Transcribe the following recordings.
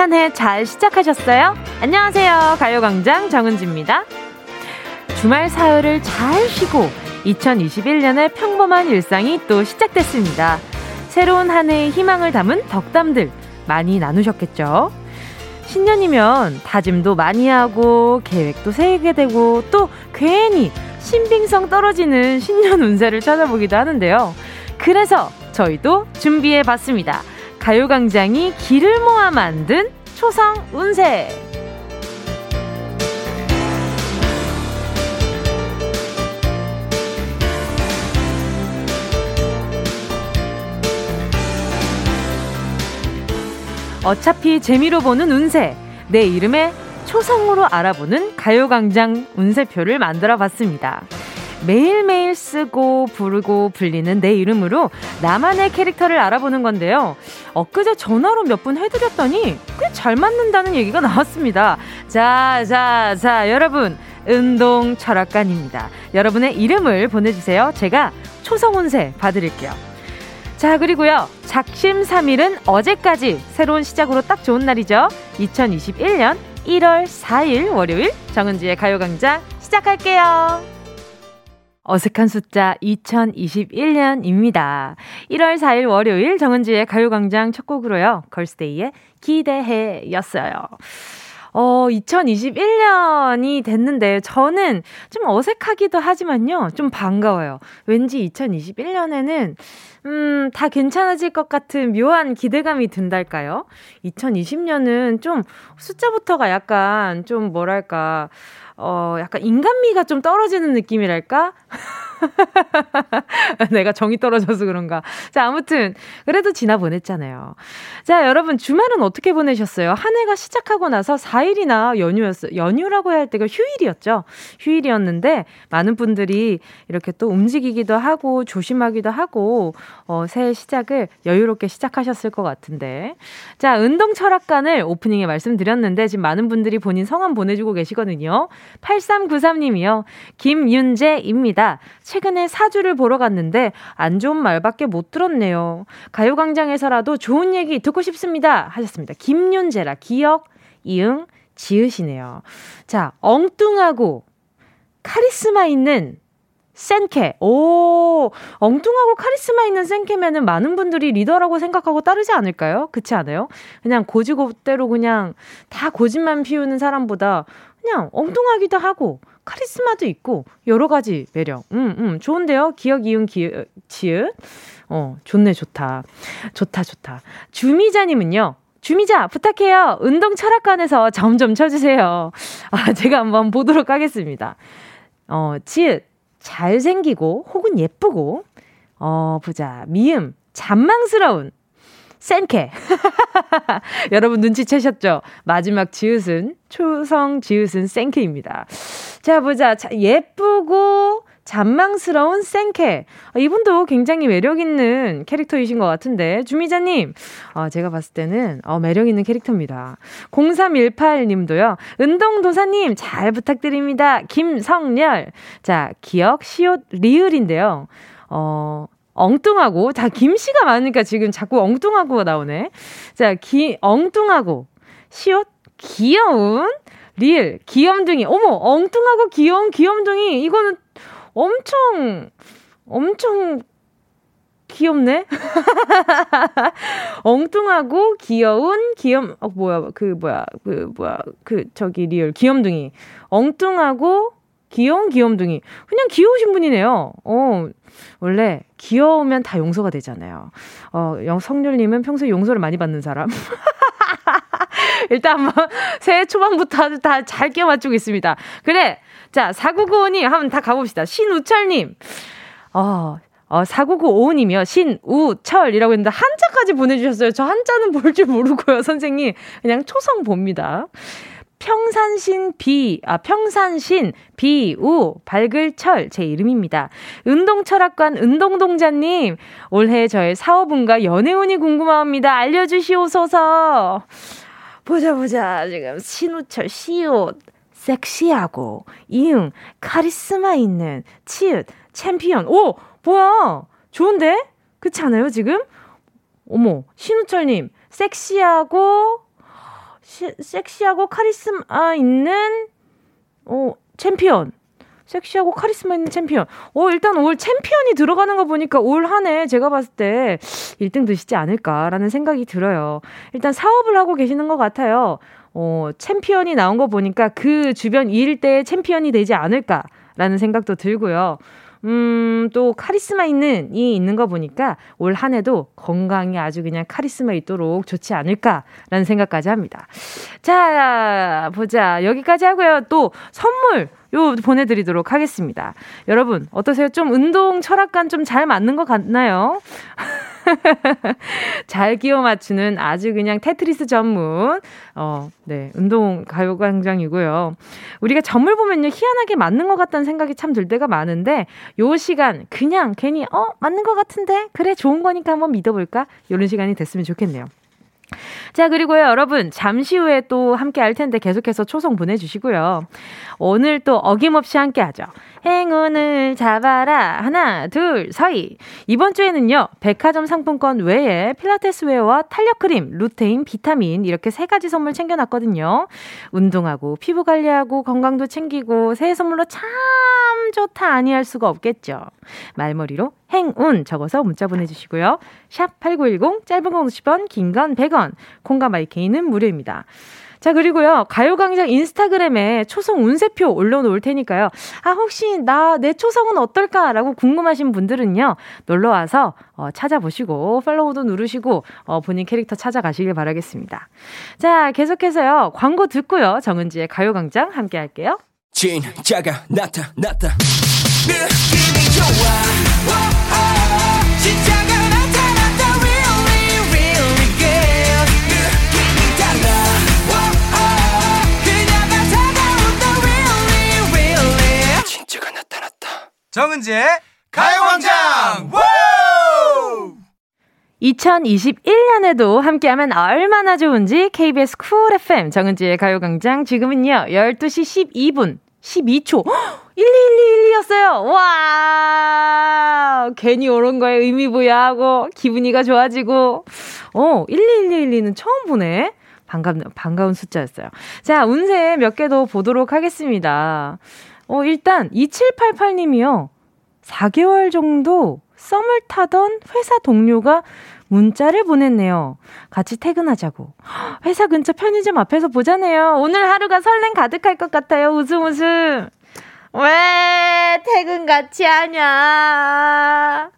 한 해 잘 시작하셨어요? 안녕하세요. 가요광장 정은지입니다. 주말 사흘을 잘 쉬고 2021년의 평범한 일상이 또 시작됐습니다. 새로운 한 해의 희망을 담은 덕담들 많이 나누셨겠죠? 신년이면 다짐도 많이 하고 계획도 세우게 되고 또 괜히 신빙성 떨어지는 신년 운세를 찾아보기도 하는데요. 그래서 저희도 준비해봤습니다. 가요광장이 길을 모아 만든 초성 운세. 어차피 재미로 보는 운세, 내 이름에 초성으로 알아보는 가요광장 운세표를 만들어봤습니다. 매일매일 쓰고 부르고 불리는 내 이름으로 나만의 캐릭터를 알아보는 건데요. 엊그제 전화로 몇 분 해드렸더니 꽤 잘 맞는다는 얘기가 나왔습니다. 자, 여러분, 은동 철학관입니다. 여러분의 이름을 보내주세요. 제가 초성 운세 봐드릴게요. 자, 그리고요, 작심삼일은 어제까지 새로운 시작으로 딱 좋은 날이죠. 2021년 1월 4일 월요일 정은지의 가요광장 시작할게요. 어색한 숫자 2021년입니다. 1월 4일 월요일 정은지의 가요광장 첫 곡으로요. 걸스데이의 기대해였어요. 2021년이 됐는데 저는 좀 어색하기도 하지만요. 좀 반가워요. 왠지 2021년에는 다 괜찮아질 것 같은 묘한 기대감이 든달까요? 2020년은 좀 숫자부터가 약간 좀 뭐랄까 약간 인간미가 좀 떨어지는 느낌이랄까? 내가 정이 떨어져서 그런가? 자, 아무튼 그래도 지나 보냈잖아요. 자, 여러분 주말은 어떻게 보내셨어요? 한 해가 시작하고 나서 4일이나 연휴라고 해야 할 때가 휴일이었죠. 휴일이었는데 많은 분들이 이렇게 또 움직이기도 하고 조심하기도 하고 새해 시작을 여유롭게 시작하셨을 것 같은데, 자, 은동 철학관을 오프닝에 말씀드렸는데 지금 많은 분들이 본인 성함 보내주고 계시거든요. 8393님이요. 김윤재입니다. 최근에 사주를 보러 갔는데 안 좋은 말밖에 못 들었네요. 가요광장에서라도 좋은 얘기 듣고 싶습니다. 하셨습니다. 김윤재라 기역, 이응, 지으시네요. 자, 엉뚱하고 카리스마 있는 센캐. 오, 엉뚱하고 카리스마 있는 센캐면은 많은 분들이 리더라고 생각하고 따르지 않을까요? 그렇지 않아요? 그냥 고지고대로 그냥 다 고집만 피우는 사람보다 그냥 엉뚱하기도 하고 카리스마도 있고 여러 가지 매력. 좋은데요. 기억, 이응, 지읒. 좋네, 좋다. 주미자님은요. 주미자 부탁해요. 운동 철학관에서 점점 쳐주세요. 제가 한번 보도록 하겠습니다. 지읒 잘생기고 혹은 예쁘고, 미음 잔망스러운 센케. 여러분 눈치채셨죠? 마지막 지읒은, 초성 지읒은 센케입니다. 자, 보자. 예쁘고 잔망스러운 센케. 이분도 굉장히 매력있는 캐릭터이신 것 같은데, 주미자님, 제가 봤을 때는 매력있는 캐릭터입니다. 0318님도요. 은동도사님 잘 부탁드립니다. 김성렬. 자, 기억, 시옷, 리을인데요. 엉뚱하고, 다 김씨가 많으니까 지금 자꾸 엉뚱하고가 나오네. 자, 엉뚱하고, 시옷, 귀여운, 리을, 귀염둥이. 어머, 엉뚱하고 귀여운 귀염둥이. 이거는 엄청 귀엽네? 엉뚱하고 귀여운 귀염, 리을, 귀염둥이. 엉뚱하고 귀여운 귀염둥이. 그냥 귀여우신 분이네요. 원래 귀여우면 다 용서가 되잖아요. 성률님은 평소에 용서를 많이 받는 사람. 일단 한번 새해 초반부터 아주 다 잘 끼워 맞추고 있습니다. 그래. 자, 4995님 한번 다 가봅시다. 신우철님. 4995님이요. 신우철이라고 했는데 한자까지 보내주셨어요. 저 한자는 볼 줄 모르고요, 선생님. 그냥 초성 봅니다. 평산신, 비우, 밝을 철, 제 이름입니다. 은동철학관 은동동자님, 올해 저의 사업운과 연애운이 궁금합니다. 알려주시옵소서. 보자. 지금 신우철, 시옷, 섹시하고, 이응, 카리스마 있는, 치읒, 챔피언. 오! 뭐야! 좋은데? 그렇지 않아요, 지금? 어머, 신우철님, 섹시하고, 섹시하고 카리스마 있는 챔피언. 섹시하고 카리스마 있는 챔피언. 일단 올 챔피언이 들어가는 거 보니까 올 한 해 제가 봤을 때 1등 드시지 않을까라는 생각이 들어요. 일단 사업을 하고 계시는 것 같아요. 챔피언이 나온 거 보니까 그 주변 일대의 챔피언이 되지 않을까라는 생각도 들고요. 또 카리스마 있는 이 있는 거 보니까 올 한 해도 건강이 아주 그냥 카리스마 있도록 좋지 않을까라는 생각까지 합니다. 자, 보자. 여기까지 하고요. 또 선물 요 보내드리도록 하겠습니다. 여러분 어떠세요? 좀 운동 철학관 좀 잘 맞는 것 같나요? 잘 끼워 맞추는 아주 그냥 테트리스 전문 네 운동 가요광장이고요. 우리가 점을 보면요 희한하게 맞는 것 같다는 생각이 참 들 때가 많은데 요 시간 그냥 괜히 맞는 것 같은데 그래 좋은 거니까 한번 믿어볼까? 이런 시간이 됐으면 좋겠네요. 자 그리고요 여러분 잠시 후에 또 함께 할 텐데 계속해서 초성 보내주시고요. 오늘 또 어김없이 함께 하죠. 행운을 잡아라 하나 둘 서희. 이번 주에는요 백화점 상품권 외에 필라테스 웨어와 탄력크림 루테인 비타민 이렇게 세 가지 선물 챙겨놨거든요. 운동하고 피부 관리하고 건강도 챙기고 새해 선물로 참 좋다 아니할 수가 없겠죠. 말머리로 행운 적어서 문자 보내주시고요. 샵 8910 짧은 건 50원 긴 건 100원 콩과 마이케이는 무료입니다. 자 그리고요 가요광장 인스타그램에 초성 운세표 올려놓을 테니까요. 아 혹시 내 초성은 어떨까라고 궁금하신 분들은요 놀러와서 찾아보시고 팔로우도 누르시고 본인 캐릭터 찾아가시길 바라겠습니다. 자 계속해서요 광고 듣고요 정은지의 가요광장 함께 할게요. 진짜가 나타났다 느낌이 좋아 진짜가 나타났다 really really good 느낌이 달라 그녀가 다가온다 really really 진짜가 나타났다. 정은지의 가요광장 2021년에도 함께하면 얼마나 좋은지 KBS Cool FM 정은지의 가요광장 지금은요 12시 12분 12초 121이었어요. 와 괜히 이런 거에 의미 부여하고 기분이가 좋아지고 12112는 처음 보네. 반가운 숫자였어요. 자 운세 몇 개 더 보도록 하겠습니다. 일단 2788님이요 4개월 정도 썸을 타던 회사 동료가 문자를 보냈네요. 같이 퇴근하자고. 회사 근처 편의점 앞에서 보자네요. 오늘 하루가 설렘 가득할 것 같아요. 웃음. 왜 퇴근 같이 하냐.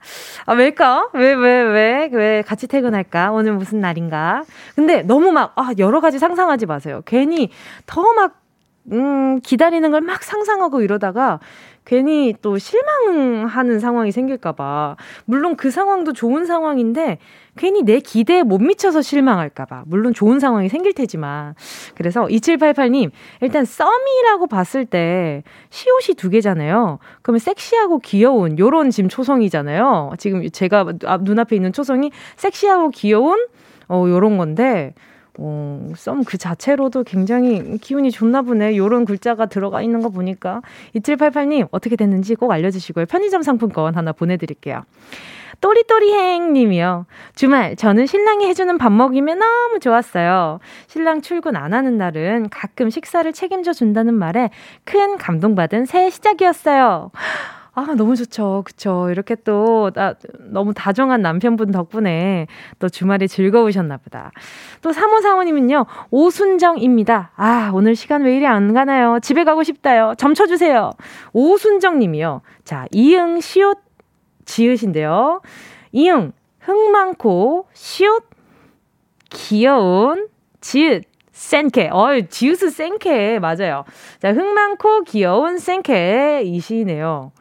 아, 왜일까? 왜 같이 퇴근할까? 오늘 무슨 날인가? 근데 너무 여러 가지 상상하지 마세요. 괜히 더 기다리는 걸 막 상상하고 이러다가 괜히 또 실망하는 상황이 생길까봐. 물론 그 상황도 좋은 상황인데 괜히 내 기대에 못 미쳐서 실망할까봐. 물론 좋은 상황이 생길 테지만. 그래서 2788님 일단 썸이라고 봤을 때 시옷이 2개잖아요. 그러면 섹시하고 귀여운 요런 지금 초성이잖아요. 지금 제가 눈앞에 있는 초성이 섹시하고 귀여운 요런 건데 썸 그 자체로도 굉장히 기운이 좋나 보네. 요런 글자가 들어가 있는 거 보니까 2788님 어떻게 됐는지 꼭 알려주시고요. 편의점 상품권 하나 보내드릴게요. 또리또리행님이요. 주말 저는 신랑이 해주는 밥 먹임에 너무 좋았어요. 신랑 출근 안 하는 날은 가끔 식사를 책임져 준다는 말에 큰 감동받은 새해 시작이었어요. 아, 너무 좋죠. 그쵸. 이렇게 또, 너무 다정한 남편분 덕분에 또 주말이 즐거우셨나 보다. 또 3545님은요, 오순정입니다. 아, 오늘 시간 왜 이리 안 가나요? 집에 가고 싶다요. 점쳐주세요. 오순정님이요. 자, 이응, 시옷, 지읒인데요. 이응, 흥 많고, 시옷, 귀여운, 지읒. 센케. 지읒은 센케. 맞아요. 자, 흥 많고, 귀여운 센케. 이 시이네요.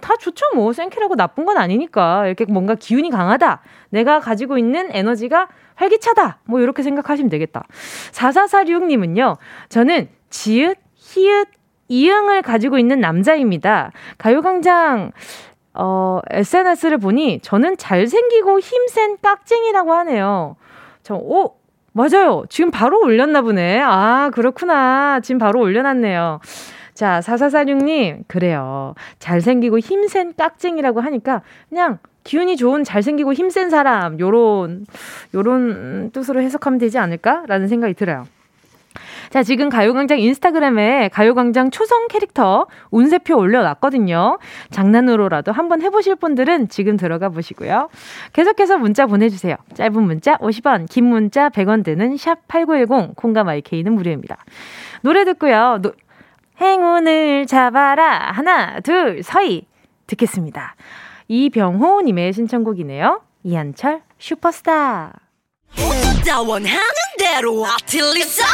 다 좋죠, 뭐. 생쾌라고 나쁜 건 아니니까. 이렇게 뭔가 기운이 강하다. 내가 가지고 있는 에너지가 활기차다. 뭐, 이렇게 생각하시면 되겠다. 4446님은요, 저는 지읒, 희읒, 이응을 가지고 있는 남자입니다. 가요광장, SNS를 보니 저는 잘생기고 힘센 깍쟁이라고 하네요. 맞아요. 지금 바로 올렸나 보네. 아, 그렇구나. 지금 바로 올려놨네요. 자, 4446님, 그래요. 잘생기고 힘센 깍쟁이라고 하니까 그냥 기운이 좋은 잘생기고 힘센 사람 요런 뜻으로 해석하면 되지 않을까라는 생각이 들어요. 자, 지금 가요광장 인스타그램에 가요광장 초성 캐릭터 운세표 올려놨거든요. 장난으로라도 한번 해보실 분들은 지금 들어가 보시고요. 계속해서 문자 보내주세요. 짧은 문자 50원, 긴 문자 100원 되는 샵 8910, 콩감 IK는 무료입니다. 노래 듣고요. 행운을 잡아라 하나 둘 서희 듣겠습니다. 이병호님의 신청곡이네요. 이한철 슈퍼스타. 나 원하는 대로 아틀리사.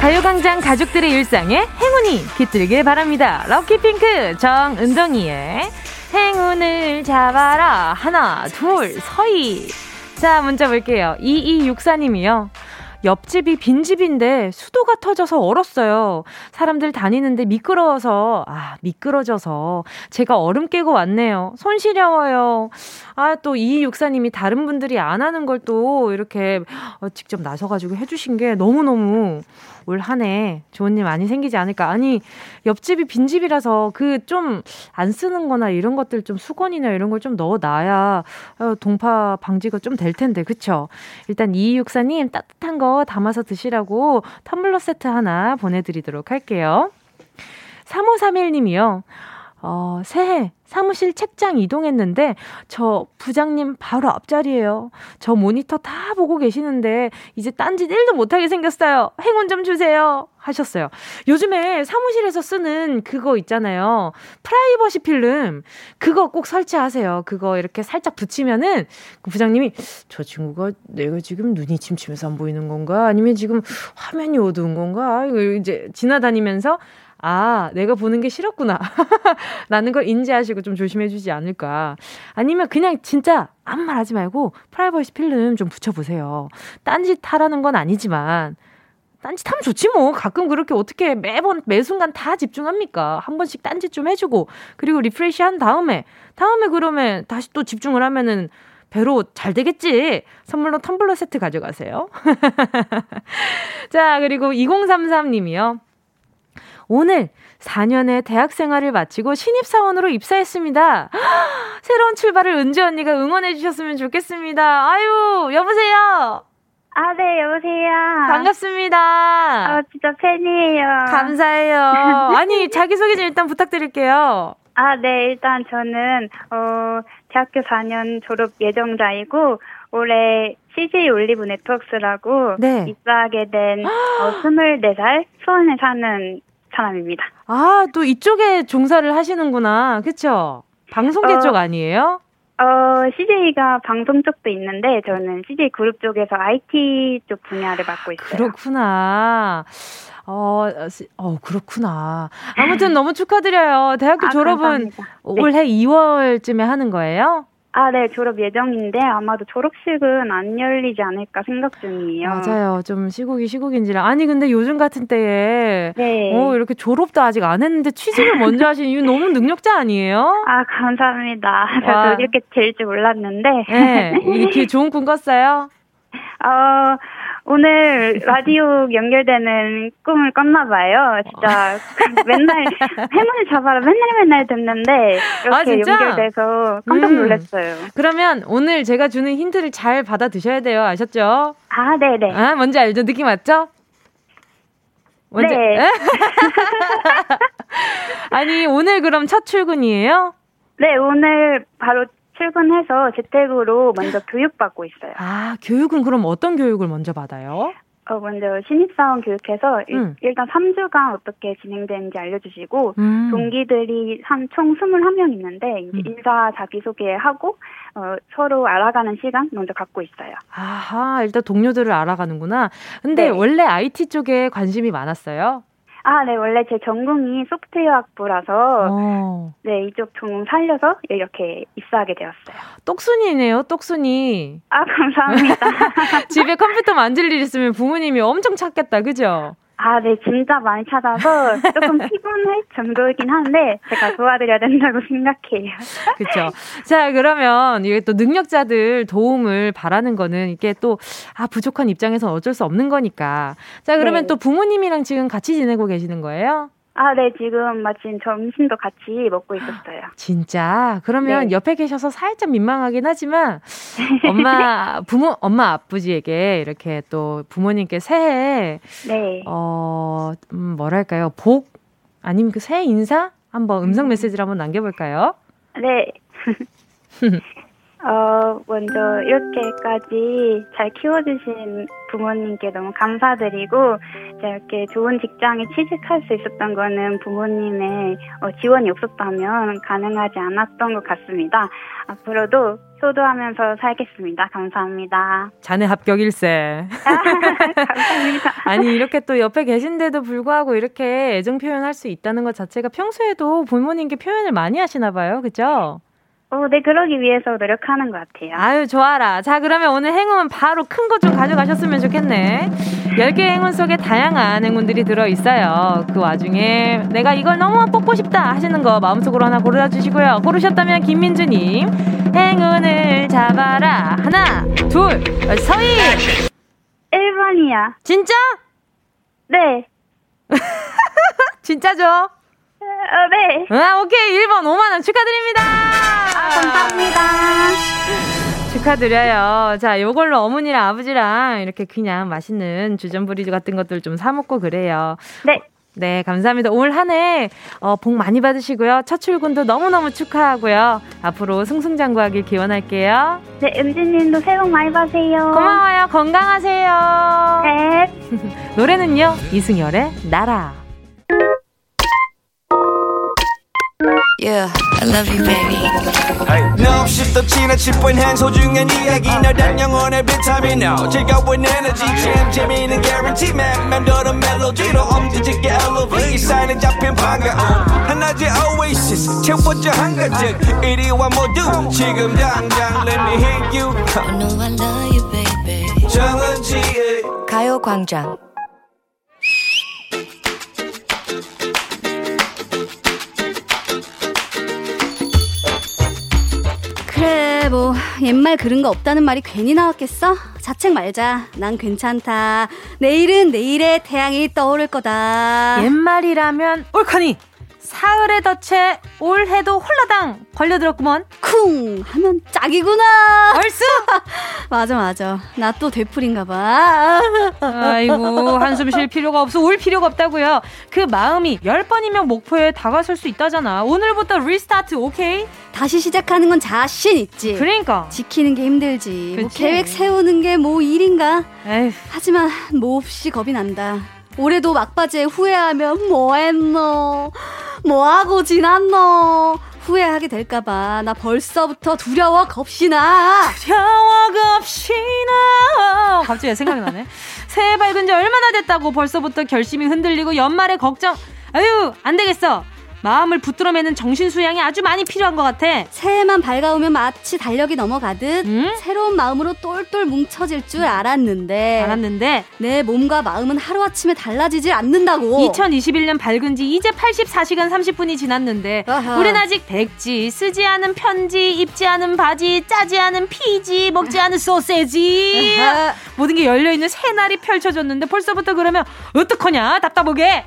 가요광장 가족들의 일상에 행운이 깃들길 바랍니다. 럭키핑크 정은정이의 행운을 잡아라 하나 둘 서희. 자, 문자 볼게요. 2264님이요. 옆집이 빈집인데 수도가 터져서 얼었어요. 사람들 다니는데 미끄러워서, 미끄러져서 제가 얼음 깨고 왔네요. 손 시려워요. 또 2264님이 다른 분들이 안 하는 걸 또 이렇게 직접 나서가지고 해주신 게 너무너무 올 한 해 좋은 일 많이 생기지 않을까. 아니, 옆집이 빈집이라서 그 좀 안 쓰는 거나 이런 것들 좀 수건이나 이런 걸 좀 넣어놔야 동파 방지가 좀 될 텐데, 그쵸? 일단 2264님 따뜻한 거 담아서 드시라고 텀블러 세트 하나 보내드리도록 할게요. 3531님이요. 새해 사무실 책장 이동했는데 저 부장님 바로 앞자리예요. 저 모니터 다 보고 계시는데 이제 딴짓 1도 못하게 생겼어요. 행운 좀 주세요 하셨어요. 요즘에 사무실에서 쓰는 그거 있잖아요. 프라이버시 필름 그거 꼭 설치하세요. 그거 이렇게 살짝 붙이면은 부장님이 저 친구가 내가 지금 눈이 침침해서 안 보이는 건가? 아니면 지금 화면이 어두운 건가? 이거 이제 지나다니면서 내가 보는 게 싫었구나 라는 걸 인지하시고 좀 조심해 주지 않을까. 아니면 그냥 진짜 아무 말 하지 말고 프라이버시 필름 좀 붙여보세요. 딴짓 하라는 건 아니지만 딴짓 하면 좋지 뭐. 가끔 그렇게 어떻게 매번 매순간 다 집중합니까? 한 번씩 딴짓 좀 해주고 그리고 리프레시 한 다음에 그러면 다시 또 집중을 하면은 배로 잘 되겠지. 선물로 텀블러 세트 가져가세요. 자, 그리고 2033님이요. 오늘 4년의 대학생활을 마치고 신입사원으로 입사했습니다. 새로운 출발을 은지 언니가 응원해 주셨으면 좋겠습니다. 아유, 여보세요. 네, 여보세요. 반갑습니다. 진짜 팬이에요. 감사해요. 아니, 자기소개 좀 일단 부탁드릴게요. 네, 일단 저는 대학교 4년 졸업 예정자이고 올해 CJ 올리브 네트워크스라고 네. 입사하게 된 24살 수원에 사는 사람입니다. 또 이쪽에 종사를 하시는구나. 그쵸? 방송계 쪽 아니에요? CJ가 방송 쪽도 있는데 저는 CJ 그룹 쪽에서 IT 쪽 분야를 맡고 있어요. 그렇구나. 그렇구나. 아무튼 너무 축하드려요. 대학교 졸업은 네. 올해 2월쯤에 하는 거예요? 네, 졸업 예정인데 아마도 졸업식은 안 열리지 않을까 생각 중이에요. 맞아요. 좀 시국인지라. 아니, 근데 요즘 같은 때에 네. 이렇게 졸업도 아직 안 했는데 취직을 먼저 하시는 이유 너무 능력자 아니에요? 감사합니다. 저도 이렇게 될 줄 몰랐는데. 네. 이렇게 좋은 꿈 꿨어요? 오늘 라디오 연결되는 꿈을 꿨나 봐요. 진짜 맨날 행운을 잡아라 맨날 듣는데 이렇게 연결돼서 깜짝 놀랐어요. 그러면 오늘 제가 주는 힌트를 잘 받아 드셔야 돼요. 아셨죠? 네네. 뭔지 알죠? 느낌 맞죠? 네. 아니, 오늘 그럼 첫 출근이에요? 네, 오늘 바로 출근해서 재택으로 먼저 교육받고 있어요. 교육은 그럼 어떤 교육을 먼저 받아요? 먼저 신입사원 교육해서 일단 3주간 어떻게 진행되는지 알려주시고 동기들이 총 21명 있는데 이제 인사 자기소개하고 서로 알아가는 시간 먼저 갖고 있어요. 일단 동료들을 알아가는구나. 근데 네. 원래 IT 쪽에 관심이 많았어요? 네, 원래 제 전공이 소프트웨어 학부라서 네, 이쪽 전공 살려서 이렇게 입사하게 되었어요. 똑순이네요, 똑순이. 감사합니다. 집에 컴퓨터 만질 일 있으면 부모님이 엄청 찾겠다, 그죠? 네, 진짜 많이 찾아서 조금 피곤할 정도이긴 한데 제가 도와드려야 된다고 생각해요. 그렇죠. 자, 그러면 이게 또 능력자들 도움을 바라는 거는 이게 또 부족한 입장에서는 어쩔 수 없는 거니까. 자, 그러면 네. 또 부모님이랑 지금 같이 지내고 계시는 거예요? 아, 네, 지금 마침 점심도 같이 먹고 있었어요. 진짜? 그러면 네. 옆에 계셔서 살짝 민망하긴 하지만 엄마 아버지에게 이렇게 또 부모님께 새해 네. 뭐랄까요? 복 아니면 그 새해 인사 한번 음성 메시지를 한번 남겨 볼까요? 네. 먼저 이렇게까지 잘 키워주신 부모님께 너무 감사드리고, 이렇게 좋은 직장에 취직할 수 있었던 거는 부모님의 지원이 없었다면 가능하지 않았던 것 같습니다. 앞으로도 효도하면서 살겠습니다. 감사합니다. 자네 합격일세. 감사합니다. 아니, 이렇게 또 옆에 계신데도 불구하고 이렇게 애정 표현할 수 있다는 것 자체가 평소에도 부모님께 표현을 많이 하시나 봐요. 그죠? 네, 그러기 위해서 노력하는 것 같아요. 아유, 좋아라. 자, 그러면 오늘 행운 바로 큰 거 좀 가져가셨으면 좋겠네. 10개의 행운 속에 다양한 행운들이 들어있어요. 그 와중에 내가 이걸 너무 뽑고 싶다 하시는 거 마음속으로 하나 고르셔주시고요. 고르셨다면 김민주님, 행운을 잡아라. 하나, 둘, 서희! 1번이야. 진짜? 네. 진짜죠? 네. 아, 오케이. 1번 5만원 축하드립니다. 아, 감사합니다. 축하드려요. 자, 요걸로 어머니랑 아버지랑 이렇게 그냥 맛있는 주전부리 같은 것들 좀 사먹고 그래요. 네. 네, 감사합니다. 올 한 해 복 많이 받으시고요. 첫 출근도 너무너무 축하하고요. 앞으로 승승장구하길 기원할게요. 네, 은지님도 새해 복 많이 받으세요. 고마워요. 건강하세요. 네. 노래는요, 이승열의 나라. Yeah, I love you, baby. No, she's the 지나칠 뻔한 소중한 이야기. 널 단 영혼의 비타민 now. 즐거운 에너지 jam, 재미있는 guarantee man. 맘대로 멜로디로 엉지게 elevate. 이 사인에 잡힌 반가움. 한낮의 oasis, 채워져 한가득. 이리와 모두 지금 당장. Let me hit you. I know I love you, baby. 정은지의 가요광장. 그래, 뭐 옛말 그런 거 없다는 말이 괜히 나왔겠어? 자책 말자. 난 괜찮다. 내일은 내일의 태양이 떠오를 거다. 옛말이라면 옳거니 사흘의 덫에 올해도 홀라당 걸려들었구먼. 쿵 하면 짝이구나. 얼쑤. 맞아 나 또 되풀인가 봐. 아이고, 한숨 쉴 필요가 없어. 울 필요가 없다고요. 그 마음이 10번이면 목표에 다가설 수 있다잖아. 오늘부터 리스타트. 오케이? 다시 시작하는 건 자신 있지. 그러니까 지키는 게 힘들지. 뭐 계획 세우는 게 뭐 일인가. 에휴. 하지만 몹시 겁이 난다. 올해도 막바지에 후회하면 뭐했노, 뭐하고 지났노 후회하게 될까봐 나 벌써부터 두려워 겁시나. 갑자기 생각이 나네. 새해 밝은 지 얼마나 됐다고 벌써부터 결심이 흔들리고 연말에 걱정. 아유, 안 되겠어. 마음을 붙들어매는 정신 수양이 아주 많이 필요한 것 같아. 새해만 밝아오면 마치 달력이 넘어가듯 새로운 마음으로 똘똘 뭉쳐질 줄 알았는데 내 몸과 마음은 하루아침에 달라지질 않는다고. 2021년 밝은 지 이제 84시간 30분이 지났는데 어허. 우린 아직 백지, 쓰지 않은 편지, 입지 않은 바지, 짜지 않은 피지, 먹지 않은 소세지. 어허. 모든 게 열려있는 새날이 펼쳐졌는데 벌써부터 그러면 어떡하냐 답답하게.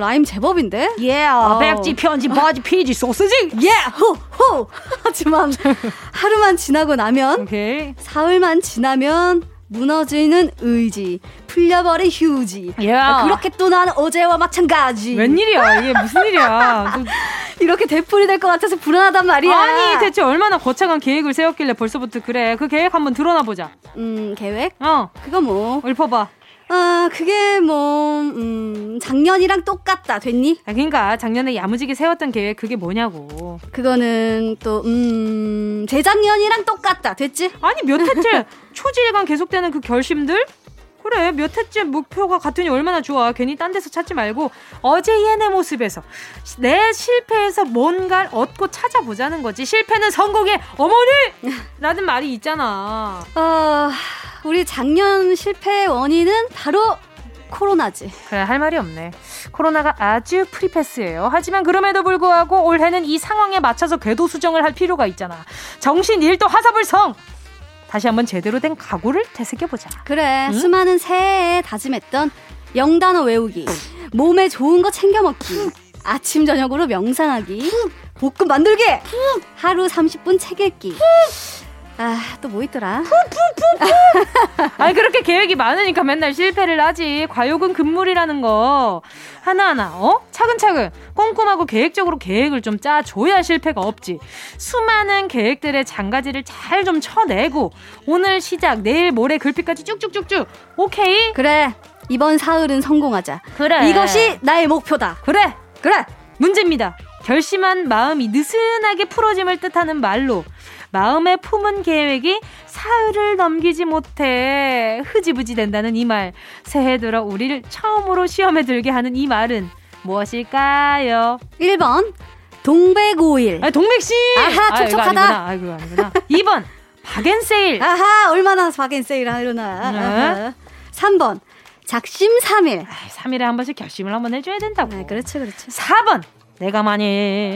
라임 제법인데? 예, 백지, 편지, 바지, 피지, 소스지? 예, 호호. 하지만 하루만 지나고 나면, 오케이. 사흘만 지나면 무너지는 의지, 풀려버린 휴지. 예. 그렇게 또 난 어제와 마찬가지. 웬일이야? 이게 무슨 일이야? 이렇게 되풀이 될 것 같아서 불안하단 말이야. 아니, 대체 얼마나 거창한 계획을 세웠길래 벌써부터 그래? 그 계획 한번 드러나 보자. 계획? 그거 뭐? 읊어봐. 그게 뭐 작년이랑 똑같다. 됐니? 아, 그러니까 작년에 야무지게 세웠던 계획 그게 뭐냐고. 그거는 또 재작년이랑 똑같다. 됐지? 아니, 몇 해째 초지일관 계속되는 그 결심들? 그래, 몇 해째 목표가 같으니 얼마나 좋아. 괜히 딴 데서 찾지 말고 어제의 내 모습에서 내 실패에서 뭔가를 얻고 찾아보자는 거지. 실패는 성공의 어머니! 라는 말이 있잖아. 우리 작년 실패의 원인은 바로 코로나지. 그래, 할 말이 없네. 코로나가 아주 프리패스예요. 하지만 그럼에도 불구하고 올해는 이 상황에 맞춰서 궤도 수정을 할 필요가 있잖아. 정신 일도 화사불성. 다시 한번 제대로 된 각오를 되새겨보자. 그래, 응? 수많은 새해에 다짐했던 영단어 외우기, 몸에 좋은 거 챙겨 먹기, 아침 저녁으로 명상하기, 볶음 만들기, 하루 30분 책 읽기. 아, 또 뭐 있더라? 아니, 그렇게 계획이 많으니까 맨날 실패를 하지. 과욕은 금물이라는 거. 하나하나, 차근차근, 꼼꼼하고 계획적으로 계획을 좀 짜줘야 실패가 없지. 수많은 계획들의 장가지를 잘 좀 쳐내고, 오늘 시작, 내일 모레 글피까지 쭉쭉쭉쭉. 오케이? 그래. 이번 사흘은 성공하자. 그래. 이것이 나의 목표다. 그래. 그래. 문제입니다. 결심한 마음이 느슨하게 풀어짐을 뜻하는 말로, 마음에 품은 계획이 사흘을 넘기지 못해 흐지부지 된다는 이 말, 새해 들어 우리를 처음으로 시험에 들게 하는 이 말은 무엇일까요? 1번 동백오일. 아, 동백씨. 아하, 촉촉하다. 아이고, 아니구나. 2번 박앤세일. 아하, 얼마나 박앤세일 하려나. 네. 3번 작심삼일. 3일에 한 번씩 결심을 한번 해줘야 된다고. 네, 그렇죠. 4번 내가 많이.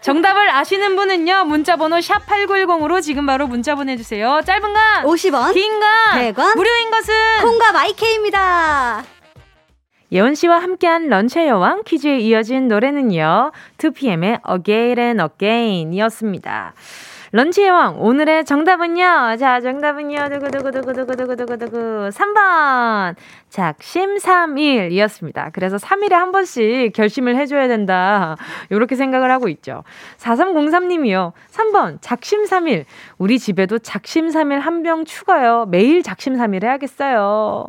정답을 아시는 분은요, 문자번호 샵8910으로 지금 바로 문자 보내주세요. 짧은 건 50원, 긴 건 100원, 무료인 것은 콩과 마이케이입니다. 예원씨와 함께한 런치의 여왕 퀴즈에 이어진 노래는요, 2PM의 Again and Again 이었습니다. 런치의 왕, 오늘의 정답은요. 자, 정답은요. 두구두구두구두구두구두구 3번 작심삼일 이었습니다. 그래서 3일에 한 번씩 결심을 해줘야 된다, 이렇게 생각을 하고 있죠. 4303님이요 3번 작심삼일. 우리 집에도 작심삼일 한 병 추가요. 매일 작심삼일 해야겠어요.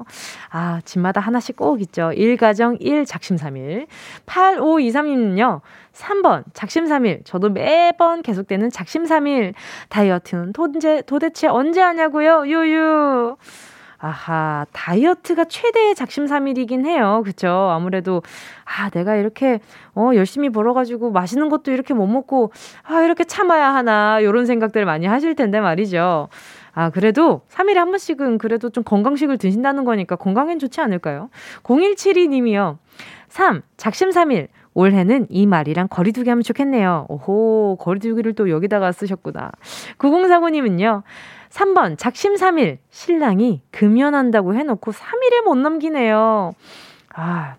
아, 집마다 하나씩 꼭 있죠. 1가정 1작심삼일. 8523님은요 3번 작심삼일. 저도 매번 계속되는 작심삼일. 다이어트는 도대체 언제 하냐고요. 유유. 아하, 다이어트가 최대의 작심삼일이긴 해요. 그쵸? 아무래도, 아, 내가 이렇게, 열심히 벌어가지고 맛있는 것도 이렇게 못 먹고, 아, 이렇게 참아야 하나, 요런 생각들 많이 하실 텐데 말이죠. 아, 그래도 3일에 한 번씩은 그래도 좀 건강식을 드신다는 거니까 건강엔 좋지 않을까요? 0172님이요. 3. 작심삼일. 올해는 이 말이랑 거리두기 하면 좋겠네요. 오호, 거리두기를 또 여기다가 쓰셨구나. 9049님은요. 3번 작심삼일. 신랑이 금연한다고 해놓고 3일에 못 넘기네요. 아,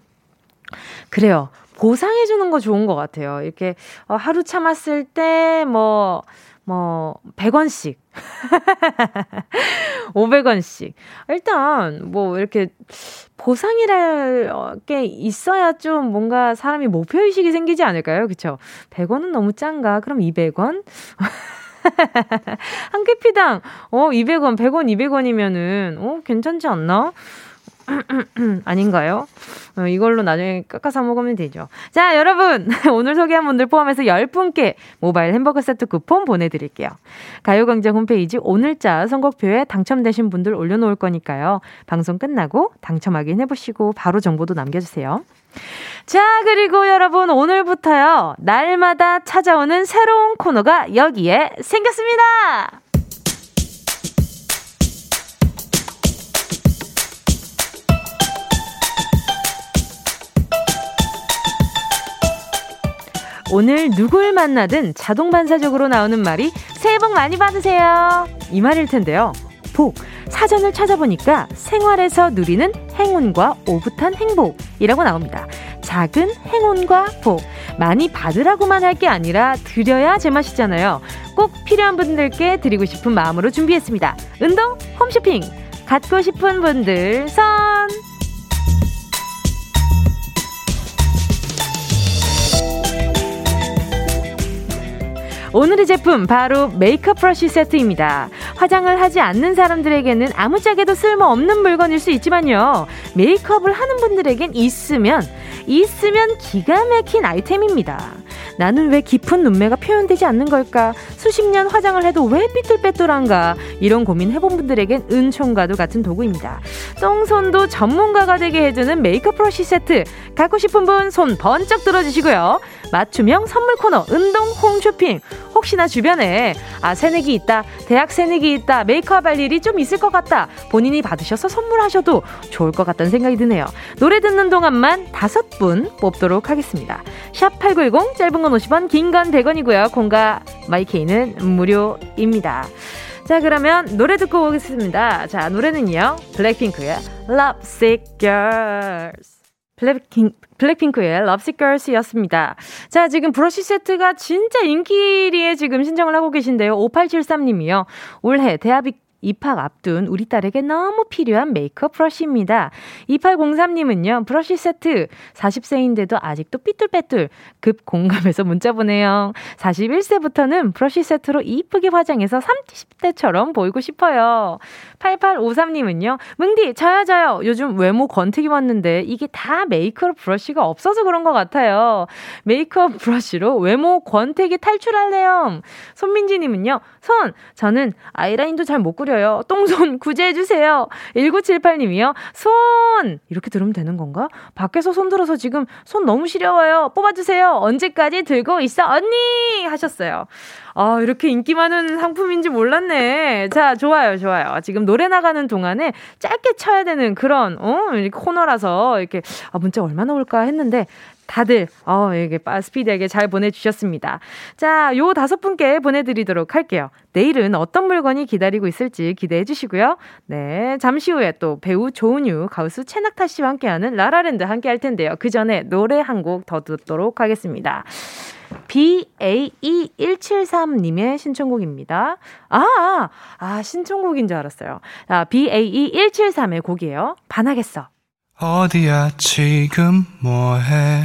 그래요. 보상해주는 거 좋은 것 같아요. 이렇게 하루 참았을 때 100원씩 500원씩 일단 이렇게 보상이랄 게 있어야 좀 뭔가 사람이 목표의식이 생기지 않을까요? 그쵸? 100원은 너무 짠가? 그럼 200원? 한 캐피당 200원, 100원, 200원이면은 괜찮지 않나? 아닌가요? 이걸로 나중에 깎아서 먹으면 되죠. 자, 여러분, 오늘 소개한 분들 포함해서 10분께 모바일 햄버거 세트 쿠폰 보내드릴게요. 가요광장 홈페이지 오늘자 선곡표에 당첨되신 분들 올려놓을 거니까요. 방송 끝나고 당첨 확인해보시고 바로 정보도 남겨주세요. 자, 그리고 여러분, 오늘부터요, 날마다 찾아오는 새로운 코너가 여기에 생겼습니다. 오늘 누굴 만나든 자동반사적으로 나오는 말이 새해 복 많이 받으세요, 이 말일 텐데요. 복, 사전을 찾아보니까 생활에서 누리는 행운과 오붓한 행복이라고 나옵니다. 작은 행운과 복, 많이 받으라고만 할 게 아니라 드려야 제맛이잖아요. 꼭 필요한 분들께 드리고 싶은 마음으로 준비했습니다. 운동, 홈쇼핑, 갖고 싶은 분들 선! 오늘의 제품 바로 메이크업 브러쉬 세트입니다. 화장을 하지 않는 사람들에게는 아무짝에도 쓸모없는 물건일 수 있지만요, 메이크업을 하는 분들에겐 있으면 기가 막힌 아이템입니다. 나는 왜 깊은 눈매가 표현되지 않는 걸까? 수십 년 화장을 해도 왜 삐뚤빼뚤한가? 이런 고민 해본 분들에겐 은총과도 같은 도구입니다. 똥손도 전문가가 되게 해주는 메이크업 브러쉬 세트, 갖고 싶은 분 손 번쩍 들어주시고요. 맞춤형 선물 코너 운동 홈쇼핑. 혹시나 주변에 새내기 있다, 대학 새내기 있다, 메이크업 할 일이 좀 있을 것 같다, 본인이 받으셔서 선물하셔도 좋을 것 같다는 생각이 드네요. 노래 듣는 동안만 5분 뽑도록 하겠습니다. 샵8910, 짧은 건 50원, 긴 건 100원이고요. 콩과 마이케이는 무료입니다. 자, 그러면 노래 듣고 오겠습니다. 자, 노래는요, 블랙핑크의 Lovesick Girls. 블랙핑크의 럽시걸스였습니다. 자, 지금 브러쉬 세트가 진짜 인기리에 지금 신청을 하고 계신데요. 5873님이요. 올해 대학 입학 앞둔 우리 딸에게 너무 필요한 메이크업 브러쉬입니다. 2803님은요. 브러쉬 세트 40세인데도 아직도 삐뚤빼뚤 급 공감해서 문자 보내요. 41세부터는 브러쉬 세트로 이쁘게 화장해서 30대처럼 보이고 싶어요. 8853님은요. 뭉디 저요. 요즘 외모 건트기 왔는데 이게 다 메이크업 브러쉬가 없어서 그런 것 같아요. 메이크업 브러쉬로 외모 권태기 탈출할래요. 손민지님은요. 저는 아이라인도 잘 못 꾸려 똥손 구제해주세요. 1978님이요. 손! 이렇게 들으면 되는 건가? 밖에서 손 들어서 지금 손 너무 시려워요. 뽑아주세요. 언제까지 들고 있어 언니! 하셨어요. 아, 이렇게 인기 많은 상품인지 몰랐네. 자, 좋아요. 지금 노래 나가는 동안에 짧게 쳐야 되는 그런 코너라서 이렇게 문자 얼마나 올까 했는데 다들 이게 스피디하게 잘 보내주셨습니다. 자, 요 5분께 보내드리도록 할게요. 내일은 어떤 물건이 기다리고 있을지 기대해 주시고요. 네, 잠시 후에 또 배우 조은유, 가수 최낙타 씨와 함께하는 라라랜드 함께할 텐데요. 그 전에 노래 한 곡 더 듣도록 하겠습니다. BAE173님의 신청곡입니다. 신청곡인 줄 알았어요. 자, BAE173의 곡이에요. 반하겠어. 어디야 지금 뭐해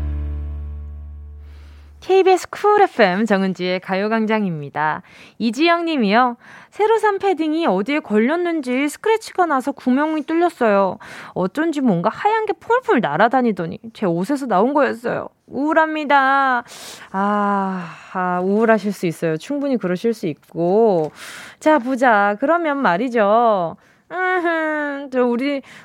KBS Cool FM 정은지의 가요광장입니다. 이지영 님이요. 새로 산 패딩이 어디에 걸렸는지 스크래치가 나서 구멍이 뚫렸어요. 어쩐지 뭔가 하얀 게 폴폴 날아다니더니 제 옷에서 나온 거였어요. 우울합니다. 우울하실 수 있어요. 충분히 그러실 수 있고. 자, 보자. 그러면 말이죠. 저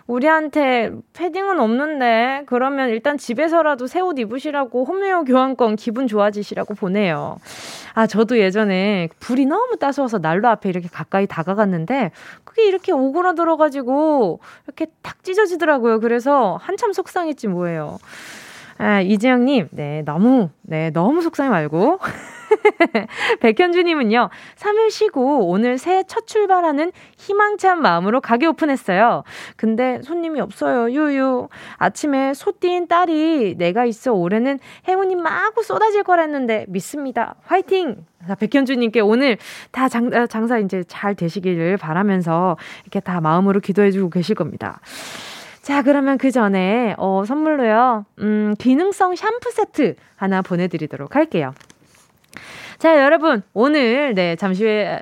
우리한테 패딩은 없는데 그러면 일단 집에서라도 새 옷 입으시라고 홈웨어 교환권 기분 좋아지시라고 보내요. 아, 저도 예전에 불이 너무 따스워서 난로 앞에 이렇게 가까이 다가갔는데 그게 이렇게 오그라들어가지고 이렇게 탁 찢어지더라고요. 그래서 한참 속상했지 뭐예요. 아, 이지영님, 너무 속상해 말고. 백현주님은요, 3일 쉬고 오늘 새해 첫 출발하는 희망찬 마음으로 가게 오픈했어요. 근데 손님이 없어요. 유유. 아침에 소띠인 딸이 내가 있어 올해는 행운이 마구 쏟아질 거랬는데 믿습니다. 화이팅! 자, 백현주님께 오늘 다 장사 이제 잘 되시기를 바라면서 이렇게 다 마음으로 기도해주고 계실 겁니다. 자, 그러면 그 전에 선물로요, 기능성 샴푸 세트 하나 보내드리도록 할게요. 자, 여러분 오늘 잠시 후에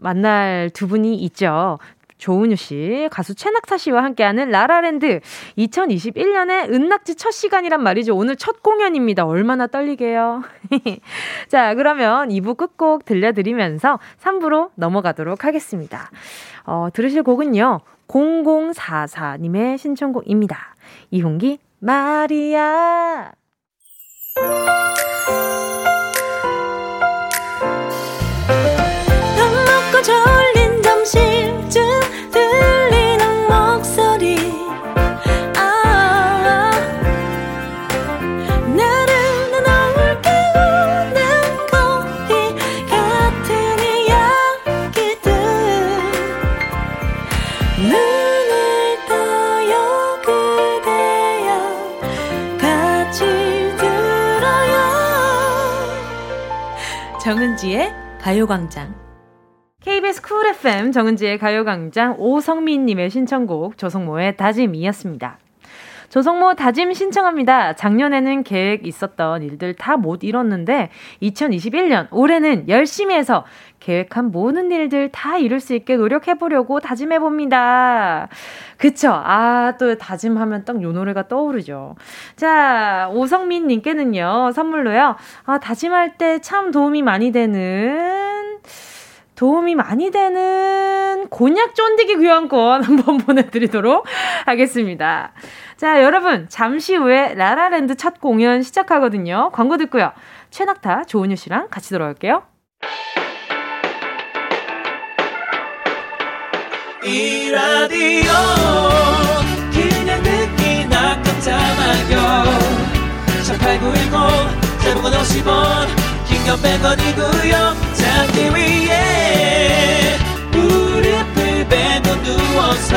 만날 두 분이 있죠. 조은유 씨, 가수 최낙타 씨와 함께하는 라라랜드 2021년의 은낙지 첫 시간이란 말이죠. 오늘 첫 공연입니다. 얼마나 떨리게요. 자, 그러면 2부 끝곡 들려드리면서 3부로 넘어가도록 하겠습니다. 들으실 곡은요, 0044님의 신청곡입니다. 이홍기 마리아. 밥 먹고 졸린 점심쯤 들리는 목소리 나른한 너울 깨우는 커피 같은 이야기들 눈을 떠요 그대여 같이 들어요 정은지의 가요광장. KBS 쿨 FM 정은지의 가요광장. 오성민님의 신청곡 조성모의 다짐이었습니다. 조성모 다짐 신청합니다. 작년에는 계획 있었던 일들 다 못 이뤘는데 2021년 올해는 열심히 해서 계획한 모든 일들 다 이룰 수 있게 노력해보려고 다짐해봅니다. 그쵸? 아, 또 다짐하면 딱 요 노래가 떠오르죠. 자, 오성민님께는요, 선물로요, 다짐할 때 참 도움이 많이 되는 도움이 많이 되는 곤약 쫀디기 교환권 한번 보내드리도록 하겠습니다. 자, 여러분 잠시 후에 라라랜드 첫 공연 시작하거든요. 광고 듣고요. 최낙타, 조은유 씨랑 같이 돌아올게요. 이 라디오 그냥 듣기나 깜짝마요 18910 대목원 50원 긴건 100원이고요 자기 위에 무릎을 베고 누워서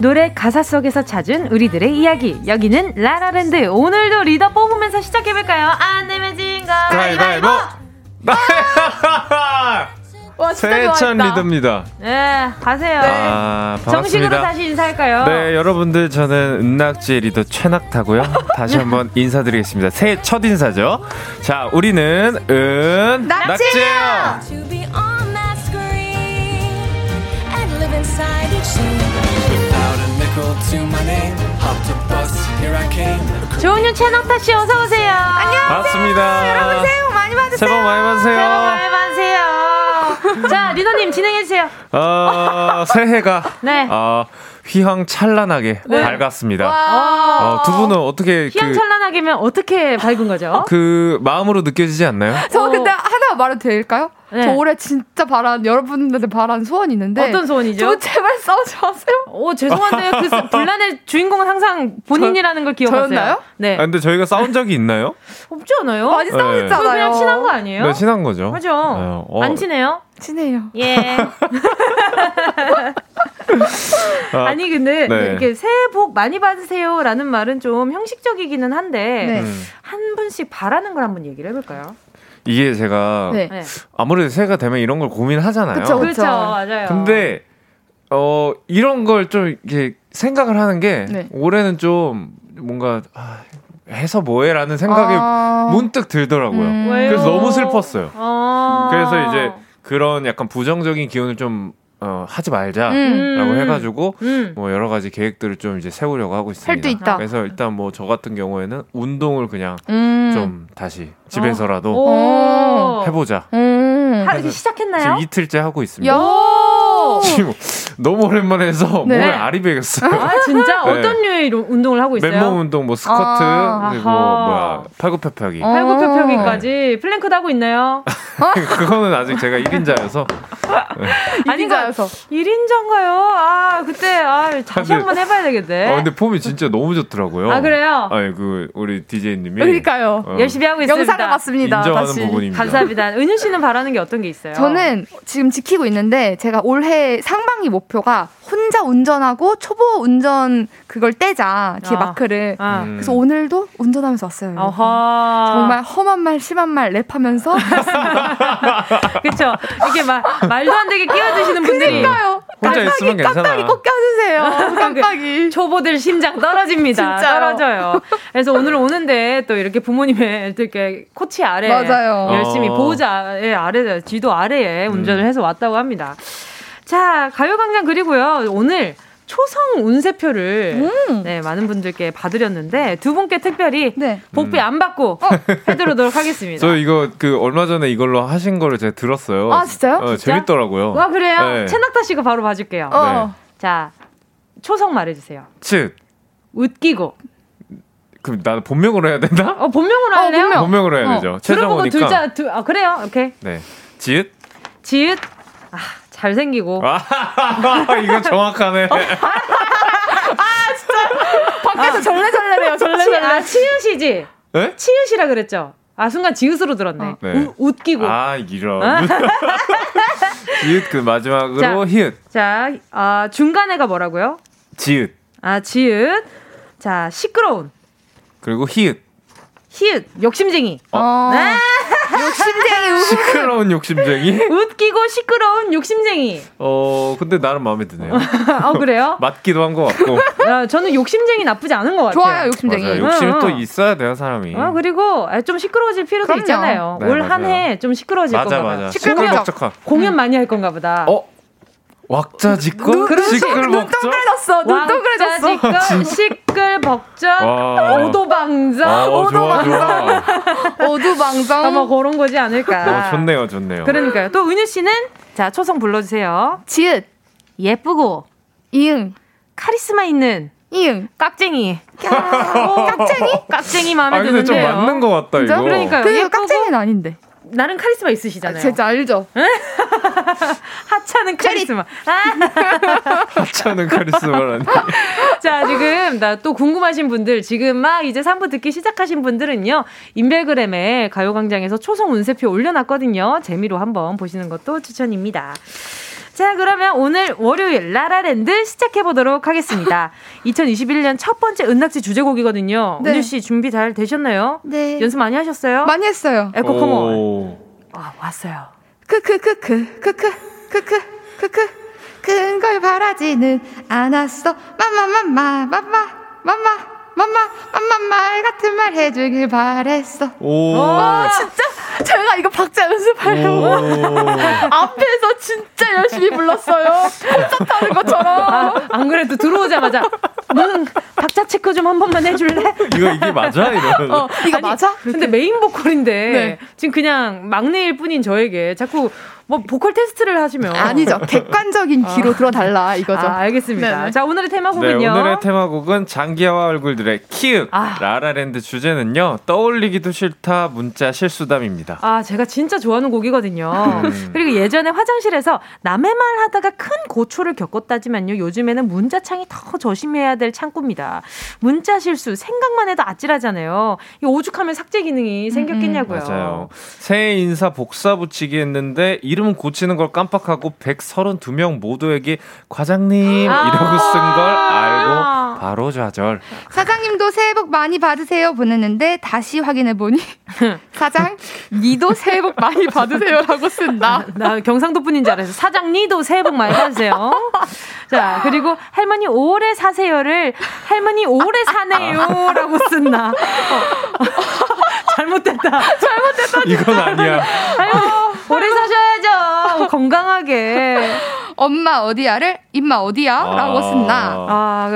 노래 가사 속에서 찾은 우리들의 이야기 여기는 라라랜드 오늘도 리더 뽑으면서 시작해볼까요? 안 내면 진가 가위바위보 세찬 리더입니다. 네, 가세요. 아, 반갑습니다. 정식으로 다시 인사할까요? 네, 여러분들 저는 은낙지의 리더 최낙타고요. 다시 한번 인사드리겠습니다. 새해 첫 인사죠. 자, 우리는 은낙지예요. 조은유 채낙타 씨 어서 오세요. 안녕하세요. 반갑습니다. 여러분 새해 복 많이 받으세요. 새해 복 많이 받으세요. 새해 복 많이 받으세요. 자, 리더님 진행해 주세요. 새해가 네. 휘황찬란하게 네. 밝았습니다. 두 분은 어떻게 휘황찬란하게면 어떻게 밝은 거죠? 그 마음으로 느껴지지 않나요? 저 근데 하나 말해도 될까요? 네. 저 올해 진짜 여러분들 바라는 소원이 있는데 어떤 소원이죠? 저 제발 싸우지 마세요. 오 죄송한데요. 그 분란의 주인공은 항상 본인이라는 걸 기억하세요. 저였나요? 네. 아, 근데 저희가 싸운 적이 있나요? 없지 않아요? 많이 싸우셨잖아요. 그냥 친한 거 아니에요? 네, 친한 거죠. 맞아. 안 친해요? 친해요. 예. 아니 근데 네. 이렇게 새해 복 많이 받으세요라는 말은 좀 형식적이기는 한데 네. 한 분씩 바라는 걸 한번 얘기를 해볼까요? 이게 제가 네. 아무래도 새해가 되면 이런 걸 고민하잖아요. 그렇죠, 그렇죠, 맞아요. 근데 이런 걸 좀 이렇게 생각을 하는 게 네. 올해는 좀 뭔가 해서 뭐해라는 생각이 문득 들더라고요. 그래서 너무 슬펐어요. 그래서 이제 그런 약간 부정적인 기운을 좀 하지 말자라고 해가지고 뭐 여러 가지 계획들을 좀 이제 세우려고 하고 있습니다. 있다. 그래서 일단 뭐 저 같은 경우에는 운동을 그냥 좀 다시 집에서라도 해보자. 하기 시작했나요? 지금 이틀째 하고 있습니다. 지금 너무 오랜만에 해서 네. 몸에 알이 배겼어요. 아 진짜? 네. 어떤 류의 운동을 하고 있어요? 맨몸 운동, 뭐 스쿼트, 그리고 뭐야 팔굽혀펴기. 팔굽혀펴기까지 네. 플랭크도 하고 있나요? 그거는 아직 제가 1인자여서 네. 아닌가 1인자인가요? 아 그때 다시 한번 해봐야 되겠네. 근데 폼이 진짜 너무 좋더라고요. 아 그래요? 아니 그 우리 DJ님이 그러니까요. 열심히 하고 있습니다. 영상을 봤습니다. 인정하는 다시. 부분입니다. 감사합니다. 은유 씨는 바라는 게 어떤 게 있어요? 저는 지금 지키고 있는데 제가 올해 상반기 목표가 혼자 운전하고 초보 운전 그걸 떼자 뒤에 마크를 그래서 오늘도 운전하면서 왔어요. 정말 험한 말 심한 말 랩하면서 그렇죠. 이렇게 막 말도 안 되게 끼워주시는 분들이 그러니까요. 깜빡이 꼭 껴주세요. 깜빡이 초보들 심장 떨어집니다. 떨어져요. 그래서 오늘 오는데 또 이렇게 부모님의 이렇게 코치 아래 맞아요. 열심히 보호자의 아래 지도 아래에 운전을 해서 왔다고 합니다. 자, 가요광장 그리고요. 오늘 초성 운세표를 네, 많은 분들께 봐드렸는데 두 분께 특별히 네. 복비 안 받고 해드리도록 하겠습니다. 저 이거 얼마 전에 이걸로 하신 거를 제가 들었어요. 아 진짜요? 진짜? 재밌더라고요. 와 그래요? 네. 채낙타 씨가 바로 봐줄게요. 네. 자, 초성 말해주세요. 츳 웃기고 그럼 나 본명으로 해야 된다? 본명으로 해야 돼요? 본명으로 해야 되죠. 들어보고 둘자 그래요? 오케이. 네. 지읒 잘생기고. 이거 정확하네. 진짜. 밖에서 절레절레네요, 절레절레. 치읒이지? 네? 치읒이라 그랬죠? 순간 지읒으로 들었네. 네. 웃기고. 이런. 지읒, 마지막으로 히읗. 자, 중간에가 뭐라고요? 지읒. 지읒. 자, 시끄러운. 그리고 히읗. 욕심쟁이. 욕심쟁이. 시끄러운 욕심쟁이. 웃기고 시끄러운 욕심쟁이. 근데 나름 마음에 드네요. 그래요? 맞기도 한 것 같고. 저는 욕심쟁이 나쁘지 않은 것 같아요. 좋아요, 욕심쟁이. 맞아요. 욕심이 또 있어야 돼요, 사람이. 그리고 좀 시끄러워질 필요도 그럼요. 있잖아요. 네, 올 한 해 좀 시끄러워질 것 같아요. 맞아, 맞아. 시끌벅적한. 공연 많이 할 건가 보다. 왁자지껄 시끌벅적. 눈동그래졌어. 시끌벅적. 오도방정. 아마 그런 거지 않을까. 좋네요. 그러니까요. 또 은유 씨는 자 초성 불러주세요. 지읒 예쁘고 이응 카리스마 있는. 이응 깍쟁이. 깍쟁이 마음에 드는데요. 좀 맞는 것 같다 진짜? 이거. 그러니까요. 그 깍쟁이는 아닌데. 나름 카리스마 있으시잖아요. 진짜 알죠. 하찮은 카리스마. 하찮은 카리스마라니. 자, 지금 나 또 궁금하신 분들, 지금 막 이제 3부 듣기 시작하신 분들은요, 인별그램에 가요광장에서 초성 운세표 올려놨거든요. 재미로 한번 보시는 것도 추천입니다. 자, 그러면 오늘 월요일 라라랜드 시작해보도록 하겠습니다. 2021년 첫 번째 은낙지 주제곡이거든요. 네. 은유씨 준비 잘 되셨나요? 네. 연습 많이 하셨어요? 많이 했어요. 에코 컴온. 왔어요. 크크크크. 큰 걸 바라지는 않았어. 맘마, 같은 말 해주길 바랬어. 와, 진짜? 제가 이거 박자 연습하려고 앞에서 진짜 열심히 불렀어요. 콘서트 하는 것처럼. 안 그래도 들어오자마자 박자 체크 좀 한 번만 해줄래? 이게 맞아? 이거 아니, 맞아? 근데 메인 보컬인데 네. 지금 그냥 막내일 뿐인 저에게 자꾸 보컬 테스트를 하시면 아니죠. 객관적인 귀로 들어달라 이거죠. 알겠습니다. 네네. 자, 오늘의 테마곡은요. 네, 오늘의 테마곡은 장기하와 얼굴들의 키읔. 라라랜드 주제는요, 떠올리기도 싫다 문자 실수담입니다. 제가 진짜 좋아하는 곡이거든요. 그리고 예전에 화장실에서 남의 말 하다가 큰 고초를 겪었다지만요, 요즘에는 문자창이 더 조심해야 될 창구입니다. 문자 실수 생각만 해도 아찔하잖아요. 이거 오죽하면 삭제 기능이 생겼겠냐고요. 맞아요. 새해 인사 복사 붙이기 했는데 이름 고치는 걸 깜빡하고 132명 모두에게 과장님 이러고 쓴 걸 알고 바로 좌절. 사장님도 새해 복 많이 받으세요 보냈는데 다시 확인해보니 사장 니도 새해 복 많이 받으세요 라고 쓴다. 나 경상도 분인 줄 알았어. 사장 니도 새해 복 많이 받으세요. 자, 그리고 할머니 오래 사세요를 할머니 오래 사네요 라고 쓴다. 잘못됐다. 이건 아니야. 오래 사셔야죠. 건강하게. 엄마 어디야를 임마 어디야 라고 쓴다.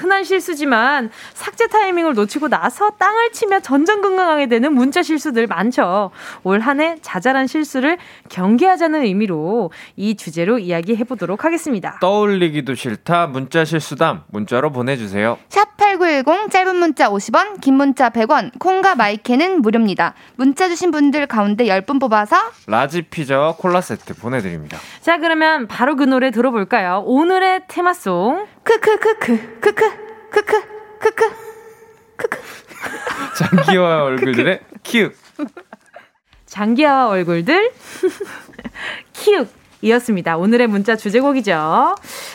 흔한 실수지만 삭제 타이밍을 놓치고 나서 땅을 치며 전전긍긍하게 되는 문자 실수들 많죠. 올 한 해 자잘한 실수를 경계하자는 의미로 이 주제로 이야기해보도록 하겠습니다. 떠올리기도 싫다 문자 실수담 문자로 보내주세요. 샵8910 짧은 문자 50원 긴 문자 100원 콩과 마이케는 무료입니다. 문자 주신 분들 가운데 10분 뽑아서 라지 피자와 콜라 세트 보내드립니다. 자, 그러면 바로 그 노래 들어볼까요? 오늘의 테마송 크크크크. 장기하와 얼굴들의 키읔. 장기하와 얼굴들 키읔 이었습니다. 오늘의 문자 주제곡이죠.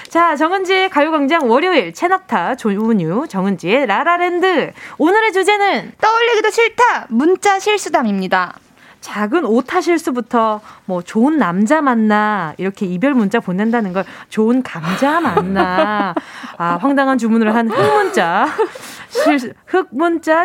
자, 정은지의 가요광장 월요일 채낙타 조은유 정은지의 라라랜드. 오늘의 주제는 떠올리기도 싫다 문자 실수담입니다. 작은 오타 실수부터 뭐 좋은 남자 만나 이렇게 이별 문자 보낸다는 걸 좋은 감자 만나 황당한 주문을 한 흑문자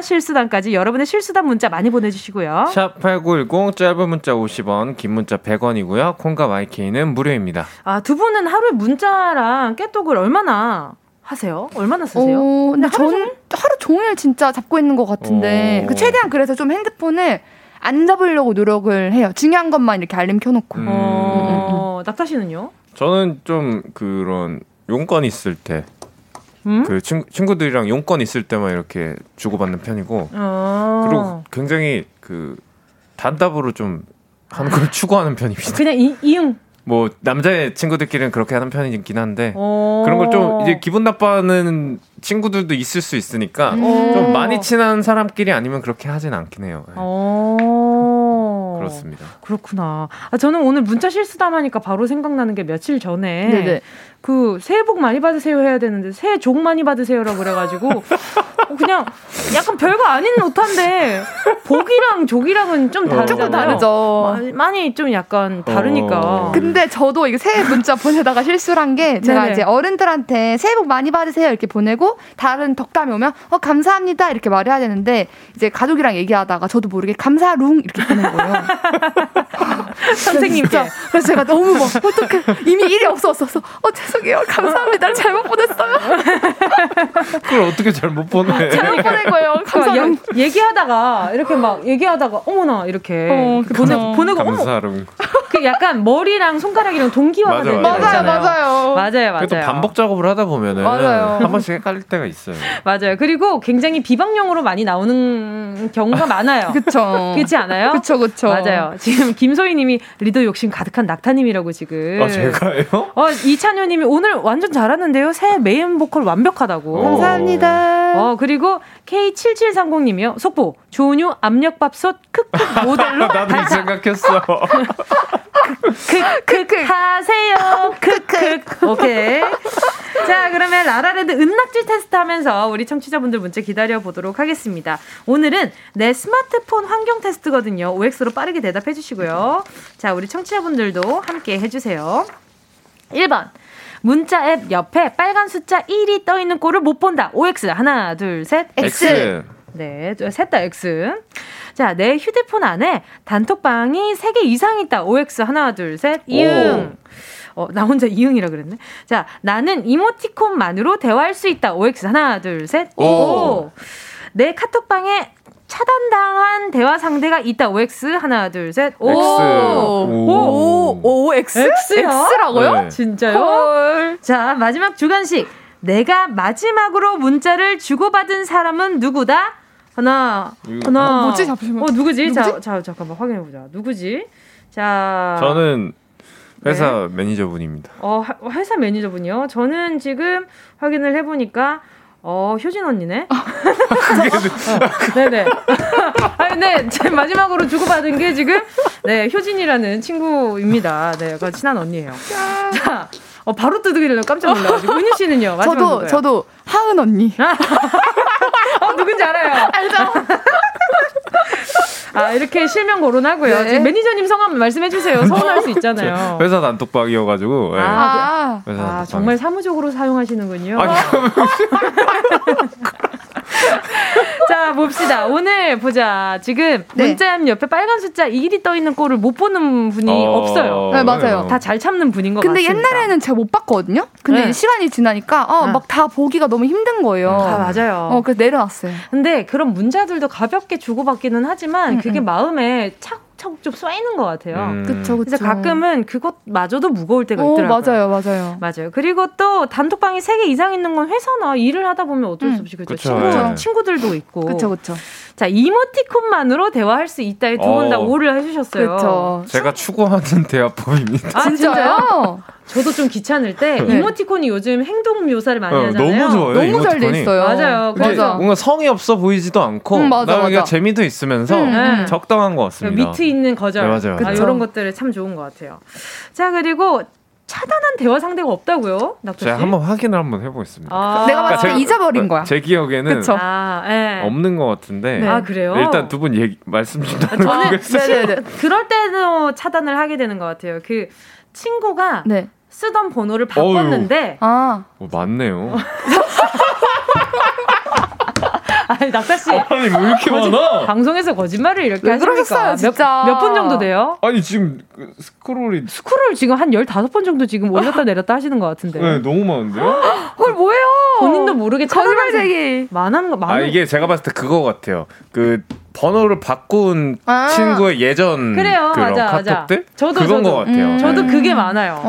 실수담까지 여러분의 실수담 문자 많이 보내주시고요. 샵8910 짧은 문자 50원 긴 문자 100원이고요. 콩과 YK는 무료입니다. 두 분은 하루에 문자랑 깨톡을 얼마나 하세요? 얼마나 쓰세요? 근데 저는 하루 종일 진짜 잡고 있는 것 같은데 최대한 그래서 좀 핸드폰을 안 잡으려고 노력을 해요. 중요한 것만 이렇게 알림 켜놓고. 낙타 씨는요? 저는 좀 그런 용건 있을 때, 그 친구들이랑 용건 있을 때만 이렇게 주고받는 편이고, 그리고 굉장히 그 단답으로 좀 하는 걸 추구하는 편입니다. 그냥 이응. 뭐 남자의 친구들끼리는 그렇게 하는 편이긴 한데 그런 걸 좀 이제 기분 나빠하는 친구들도 있을 수 있으니까 좀 많이 친한 사람끼리 아니면 그렇게 하진 않긴 해요. 그렇습니다. 그렇구나. 아, 저는 오늘 문자 실수담하니까 바로 생각나는 게 며칠 전에 네네. 그 새해 복 많이 받으세요 해야 되는데 새해 족 많이 받으세요라고 그래가지고 그냥 약간 별거 아닌 오타인데 복이랑 족이랑은 좀 다르잖아요. 다르죠. 많이 좀 약간 다르니까. 근데 저도 이거 새해 문자 보내다가 실수를 한 게 제가 네네. 이제 어른들한테 새해 복 많이 받으세요 이렇게 보내고 다른 덕담이 오면 감사합니다 이렇게 말해야 되는데 이제 가족이랑 얘기하다가 저도 모르게 감사룽 이렇게 보낸 거예요. 선생님께. 그래서 제가 너무 막 어떡해 이미 일이 없었어서 죄송해요. 감사합니다. 잘못 보냈어요. 그걸 어떻게 잘못 보내? 잘못 보낸 거예요. 감사합니다. 얘기하다가 이렇게 막 얘기하다가 어머나 이렇게 보내고 감사합니다. 그 약간 머리랑 손가락이랑 동기화가 되는 거잖아요. 맞아요. 또 반복 작업을 하다 보면은 한 번씩 헷갈릴 때가 있어요. 맞아요. 그리고 굉장히 비방용으로 많이 나오는 경우가 많아요. 그렇죠. 그렇지 않아요? 그렇죠. 맞아요. 지금 김소희님이 리더 욕심 가득한 낙타님이라고 지금. 아 제가요? 이찬효님이 오늘 완전 잘하는데요. 새해 메인 보컬 완벽하다고. 감사합니다. 그리고 K7730님이요. 속보 조은유 압력밥솥 크크 모델로. 나도 생각했어. 크크 하세요. 크크. 오케이. 자 그러면 라라랜드 은낙지 테스트하면서 우리 청취자분들 문자 기다려보도록 하겠습니다. 오늘은 내 스마트폰 환경 테스트거든요. OX로 빠르게 대답해 주시고요. 자 우리 청취자분들도 함께 해주세요. 1번 문자 앱 옆에 빨간 숫자 1이 떠있는 꼴을 못 본다. OX 하나 둘 셋 X. 네, 셋 다 X. 자, 내 휴대폰 안에 단톡방이 3개 이상 있다. OX 하나 둘 셋 이응. 나 혼자 이응이라 그랬네. 자, 나는 이모티콘만으로 대화할 수 있다. OX 하나 둘 셋 오. 내 카톡방에 차단당한 대화 상대가 있다. OX 하나 둘 셋 오. 오 X? X라고요? 네. 진짜요? 헐. 자, 마지막 주간식. 내가 마지막으로 문자를 주고받은 사람은 누구다? 하나. 뭐지? 잠시만. 누구지? 자, 잠깐만 확인해보자. 누구지? 자. 저는 회사 매니저분입니다. 회사 매니저분이요? 저는 지금 확인을 해보니까 효진 언니네. 네네. 아니, 네, 제 마지막으로 주고받은 게 지금 효진이라는 친구입니다. 네, 약간 친한 언니예요. 자. 바로 두드리려고 깜짝 놀라가지고. 은유 씨는요? 저도 하은 언니. 누군지 알아요? 알죠. 이렇게 실명 거론하고요. 네. 지금 매니저님 성함 말씀해주세요. 서운할 수 있잖아요. 회사 단톡방이어가지고. 네. 회사 단톡방. 정말 사무적으로 사용하시는군요. 자, 봅시다. 오늘 보자. 지금 문자앱 옆에 빨간 숫자 1이 떠있는 꼴을 못 보는 분이 없어요. 네, 맞아요. 다 잘 참는 분인 것 같습니다. 근데 옛날에는 제가 못 봤거든요? 근데 시간이 지나니까 막 다 보기가 너무 힘든 거예요. 맞아요. 그래서 내려놨어요. 근데 그런 문자들도 가볍게 주고받기는 하지만 그게 마음에 차곡차곡 좀 쏘이는 것 같아요. 그쵸. 가끔은 그것마저도 무거울 때가 있더라고요. 맞아요. 그리고 또 단톡방이 3개 이상 있는 건 회사나 일을 하다 보면 어쩔 수 없이 친구들도 있고. 그쵸. 자, 이모티콘만으로 대화할 수 있다에 두 분 다 오를 해주셨어요. 그쵸. 제가 추구하는 대화법입니다. 진짜요? 저도 좀 귀찮을 때 이모티콘이 요즘 행동 묘사를 많이 하잖아요. 너무 좋아요. 너무 잘 돼 있어요. 맞아요. 그래서 뭔가 성의 없어 보이지도 않고 나름 재미도 있으면서 적당한 것 같습니다. 미트 있는 거절. 맞아요. 이런 것들이 참 좋은 것 같아요. 자, 그리고 차단한 대화 상대가 없다고요? 낙타 씨? 제가 한번 확인을 한번 해보겠습니다. 내가 봤을 때 잊어버린 거야. 제 기억에는 없는 것 같은데. 네. 그래요? 일단 두 분 말씀 좀 나눠보겠습니다. 그럴 때도 차단을 하게 되는 것 같아요. 그 친구가 쓰던 번호를 바꿨는데. 맞네요. 아니, 낙타 씨. 아니, 왜 이렇게 많아? 방송에서 거짓말을 이렇게 하십니까? 몇 분 정도 돼요? 아니, 지금 스크롤 지금 한 15번 정도 지금 올렸다 내렸다 하시는 것 같은데. 네, 너무 많은데요? 헐, 뭐예요? 본인도 모르게 거짓말쟁이. 이게 제가 봤을 때 그거 같아요. 번호를 바꾼 친구의 예전 그런 카톡들? 그건 것 같아요. 저도 그게 많아요.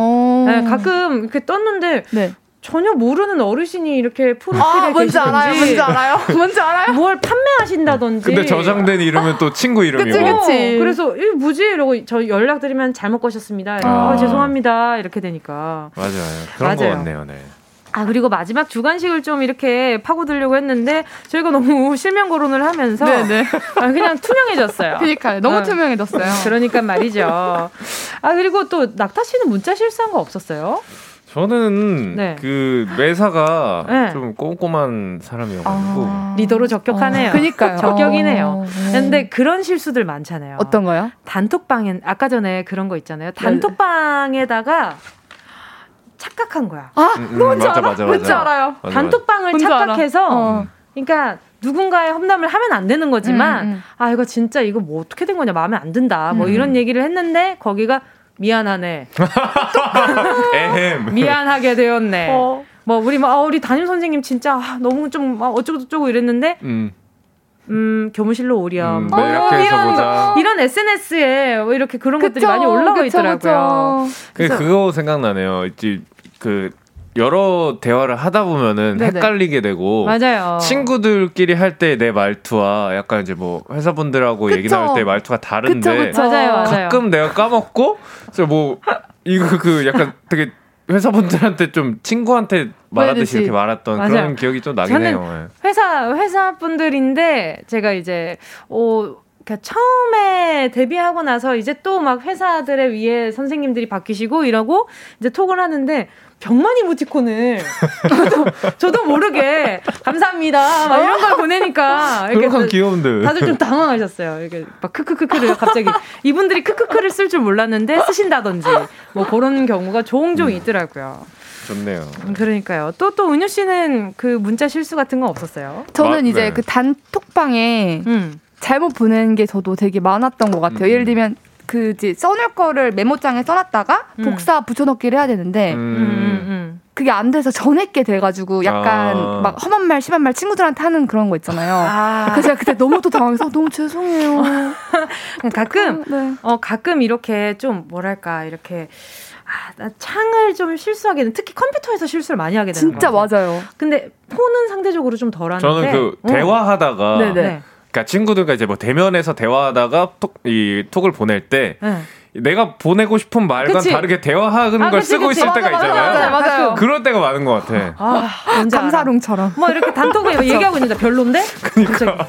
가끔 이렇게 떴는데 전혀 모르는 어르신이 이렇게 프로필에 계시던지. 뭔지 알아요? 뭘 판매하신다든지. 근데 저장된 이름은 또 친구 이름이고. 그치. 그래서 이게 뭐지? 이러고 저 연락드리면 잘못 거셨습니다. 죄송합니다. 이렇게 되니까. 맞아요. 그런 거 같네요. 아, 그리고 마지막 주간식을 좀 이렇게 파고들려고 했는데 저희가 너무 실명 거론을 하면서 네네. 아, 그냥 투명해졌어요. 그러니까요. 너무 투명해졌어요. 그러니까 말이죠. 아, 그리고 또 낙타 씨는 문자 실수한 거 없었어요? 저는 네. 그 매사가 네. 좀 꼼꼼한 사람이어가지고 아~ 리더로 적격하네요. 그러니까요. 적격이네요. 근데 그런 실수들 많잖아요. 어떤 거요? 단톡방에 아까 전에 그런 거 있잖아요. 단톡방에다가 착각한 거야. 아, 뭔지 알아? 뭔지 알아요. 단톡방을 착각해서 그러니까 누군가의 험담을 하면 안 되는 거지만 아, 이거 진짜 이거 뭐 어떻게 된 거냐, 마음에 안 든다. 뭐 이런 얘기를 했는데 거기가 미안하네. 미안하게 되었네. 뭐 우리 막 우리 담임 선생님 진짜 너무 좀 어쩌고 저쩌고 이랬는데 교무실로 오렴. 뭐 이런 SNS에 뭐 이렇게 그런 그쵸, 것들이 많이 올라오고 있더라고요. 그거 생각나네요. 이제 그 여러 대화를 하다 보면은 네네. 헷갈리게 되고 맞아요. 친구들끼리 할 때 내 말투와 약간 이제 뭐 회사분들하고 그쵸? 얘기 나올 때 말투가 다른데 그쵸, 그쵸. 맞아요, 가끔 맞아요. 내가 까먹고 저 뭐 이거 그 약간 되게 회사분들한테 좀 친구한테 말하듯이 이렇게 말했던 맞아요. 그런 기억이 좀 나긴 해요. 회사분들인데 제가 이제 그러니까 처음에 데뷔하고 나서 이제 또 막 회사들에 위에 선생님들이 바뀌시고 이러고 이제 톡을 하는데 병만 이모티콘을 저도 모르게 감사합니다 막 이런 걸 보내니까 이렇게 귀여운데 다들 좀 당황하셨어요. 이렇게 막 크크크크를 갑자기 이분들이 크크크를 쓸 줄 몰랐는데 쓰신다든지 뭐 그런 경우가 종종 있더라고요. 좋네요. 그러니까요. 또 은유 씨는 그 문자 실수 같은 건 없었어요? 저는 이제 그 단톡방에 잘못 보낸 게 저도 되게 많았던 것 같아요. 예를 들면 그 써놓을 거를 메모장에 써놨다가 복사 붙여넣기를 해야 되는데 그게 안 돼서 전액게 돼가지고 약간 막 험한 말 심한 말 친구들한테 하는 그런 거 있잖아요. 그래서 제가 그때 너무 또 당황해서 너무 죄송해요. 가끔 네. 가끔 이렇게 좀 뭐랄까 이렇게 나 창을 좀 실수하게 되는, 특히 컴퓨터에서 실수를 많이 하게 되는 진짜 거 같아요. 맞아요. 근데 폰은 상대적으로 좀 덜하는데 저는 그 대화하다가 네네. 그러니까 친구들과 이제 뭐 대면에서 대화하다가 톡을 보낼 때 네. 내가 보내고 싶은 말과 다르게 대화하는 걸 그치, 쓰고 그치. 있을 맞아, 때가 맞아, 있잖아요. 맞아요. 그럴 때가 많은 것 같아. 감사롱처럼. 뭐 이렇게 단톡에 얘기하고 있는데 별론데? 그러니까.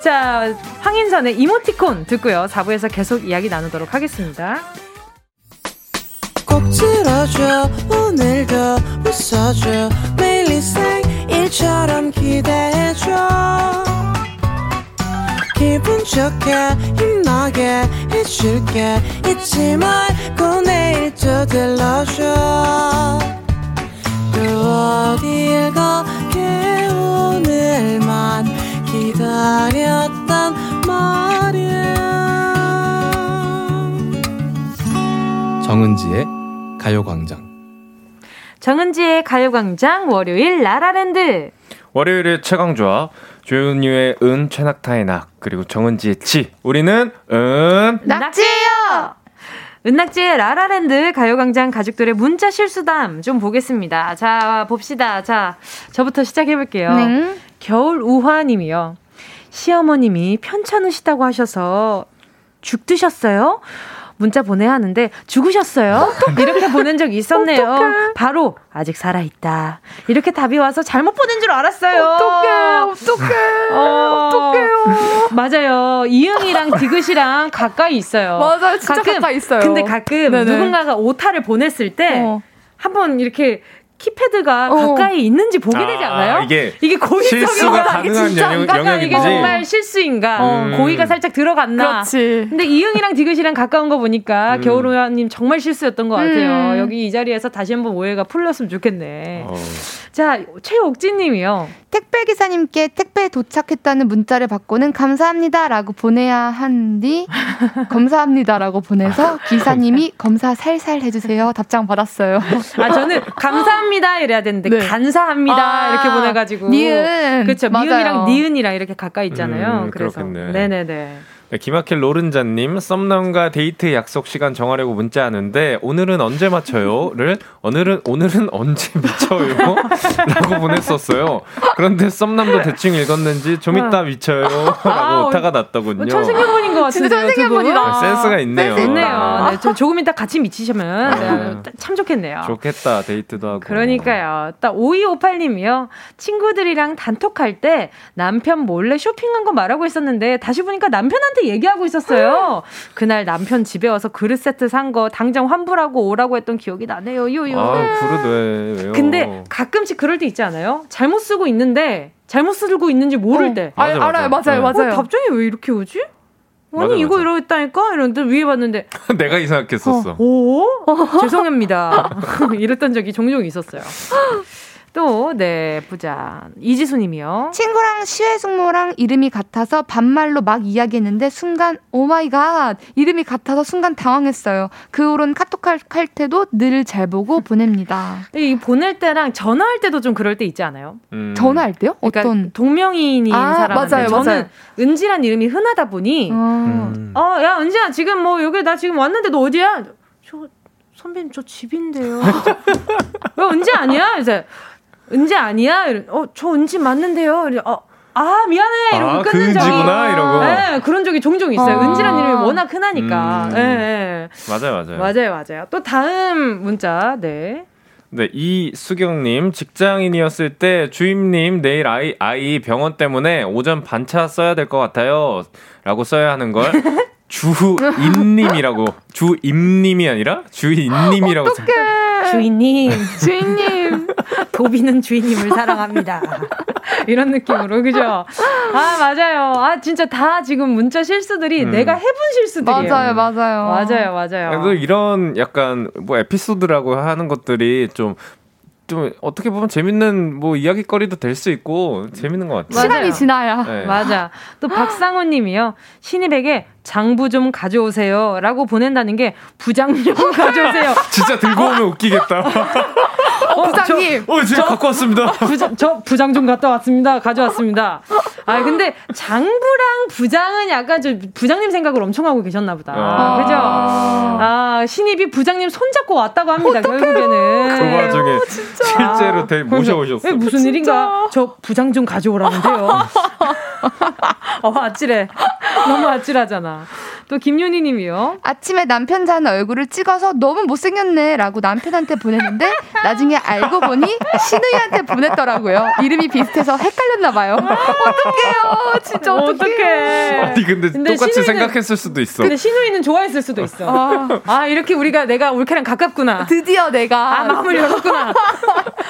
자, 황인선의 이모티콘 듣고요. 4부에서 계속 이야기 나누도록 하겠습니다. 꼭 들어줘 오늘도 웃어줘 매일 인생 일처럼 기대해줘 기분 좋게 힘나게 해줄게 잊지 말고 내일 또 들러줘 또 어딜 가게 오늘만 기다렸단 말이야. 정은지의 가요광장. 정은지의 가요광장 월요일 라라랜드. 월요일의 최강조합 조윤유의 은, 최낙타의 낙, 그리고 정은지의 치. 우리는 은 낙지예요. 은낙지의 라라랜드 가요광장 가족들의 문자 실수담 좀 보겠습니다. 자, 봅시다. 자, 저부터 시작해볼게요. 네. 겨울우화님이요. 시어머님이 편찮으시다고 하셔서 죽 드셨어요? 문자 보내야 하는데 죽으셨어요? 이렇게 보낸 적이 있었네요. 어떡해. 바로 아직 살아있다 이렇게 답이 와서 잘못 보낸 줄 알았어요. 어떡해요. 맞아요. 이응이랑 디귿이랑 가까이 있어요. 맞아요. 진짜 가끔, 가까이 있어요. 근데 가끔 네네. 누군가가 오타를 보냈을 때 한번 이렇게 키패드가 가까이 있는지 보게 되지 않아요? 이게 고의성인가? 이게 진짜 가능한 이게 정말 실수인가? 고의가 살짝 들어갔나? 그렇지. 근데 이응이랑 디귿이랑 가까운 거 보니까 겨울우야님 정말 실수였던 것 같아요. 여기 이 자리에서 다시 한번 오해가 풀렸으면 좋겠네. 자, 최옥진님이요. 택배기사님께 택배 도착했다는 문자를 받고는 감사합니다라고 보내야 한뒤 검사합니다라고 보내서 기사님이 검사 살살 해주세요 답장 받았어요. 아, 저는 감사합니다 이래야 되는데 네. 간사합니다 이렇게 보내가지고 니은 그렇죠. 미은이랑 니은이랑 이렇게 가까이 있잖아요. 그래서 그렇겠네. 네네네. 김학길 노른자님, 썸남과 데이트 약속 시간 정하려고 문자하는데 오늘은 언제 맞춰요?를 오늘은 언제 미쳐요? 라고 보냈었어요. 그런데 썸남도 대충 읽었는지 좀 이따 미쳐요 라고 오타가 났더군요. 전 생각해보니까 것 같은데요. 진짜 선생님분이다. 센스가 있네요. 센스 있네요. 네, 조금 이따 같이 미치시면 네, 참 좋겠네요. 좋겠다. 데이트도 하고. 그러니까요. 딱 5258님이요. 친구들이랑 단톡할 때 남편 몰래 쇼핑한 거 말하고 있었는데 다시 보니까 남편한테 얘기하고 있었어요. 그날 남편 집에 와서 그릇 세트 산 거 당장 환불하고 오라고 했던 기억이 나네요. 요요. 아, 그릇 왜요? 근데 가끔씩 그럴 때 있지 않아요? 잘못 쓰고 있는데 잘못 쓰고 있는지 모를 때. 맞아. 알아요. 맞아요. 답장이 왜 이렇게 오지? 아니 맞아. 이거 이러겠다니까? 이런데 위에 봤는데 내가 이상하게 썼어. 오? 죄송합니다. 이랬던 적이 종종 있었어요. 또 네, 보자. 이지수 님이요. 친구랑 시외 숙모랑 이름이 같아서 반말로 막 이야기했는데 순간 오마이갓 이름이 같아서 순간 당황했어요. 그 후로는 카톡 할 때도 늘 잘 보고 보냅니다. 이 보낼 때랑 전화할 때도 좀 그럴 때 있지 않아요? 전화할 때요? 그러니까 어떤 동명이인인 사람인데 맞아요. 저는 맞아요. 은지란 이름이 흔하다 보니 야 은지야 지금 뭐 여기 나 지금 왔는데 너 어디야? 저 선배님 저 집인데요. 왜 은지 아니야? 이제 은지 아니야? 저 은지 맞는데요? 미안해! 이러고 끊는 적이. 그 은지구나? 이러고. 네, 그런 적이 종종 있어요. 은지란 이름이 워낙 흔하니까. 네. 맞아요. 또 다음 문자, 네. 네, 이수경님, 직장인이었을 때 주임님, 내일 아이 병원 때문에 오전 반차 써야 될 것 같아요. 라고 써야 하는 걸. 주임님이라고. 주임님이 아니라 주인님이라고. 어떡해. 주인님. 도비는 주인님을 사랑합니다. 이런 느낌으로, 그죠? 아, 맞아요. 아, 진짜 다 지금 문자 실수들이 내가 해본 실수들이에요. 맞아요. 그래서 이런 약간 뭐 에피소드라고 하는 것들이 좀 어떻게 보면 재밌는 뭐 이야기거리도 될 수 있고 재밌는 것 같아요. 시간이 지나야. 네. 맞아. 또 박상훈 님이요. 신입에게 장부 좀 가져오세요 라고 보낸다는 게 부장 좀 가져오세요. 진짜 들고 오면 웃기겠다. 부장님. 제가 갖고 왔습니다. 저 부장 좀 갖다 왔습니다. 가져왔습니다. 아, 근데 장부랑 부장은 약간 저 부장님 생각을 엄청 하고 계셨나 보다. 그죠? 신입이 부장님 손잡고 왔다고 합니다. 어떡해요. 결국에는. 그 와중에 실제로 모셔오셨어요. 무슨 진짜? 일인가? 저 부장 좀 가져오라는데요. 아찔해. 너무 아찔하잖아. 또 김윤희 님이요. 아침에 남편 잔 얼굴을 찍어서 너무 못생겼네 라고 남편한테 보냈는데 나중에 알고 보니 신우이한테 보냈더라고요. 이름이 비슷해서 헷갈렸나 봐요. 어떡해요. 진짜 어떡해. 아니 근데 똑같이 신우이는, 생각했을 수도 있어. 근데 신우이는 좋아했을 수도 있어. 이렇게 내가 올케랑 가깝구나. 드디어 내가 마음을 열었구나.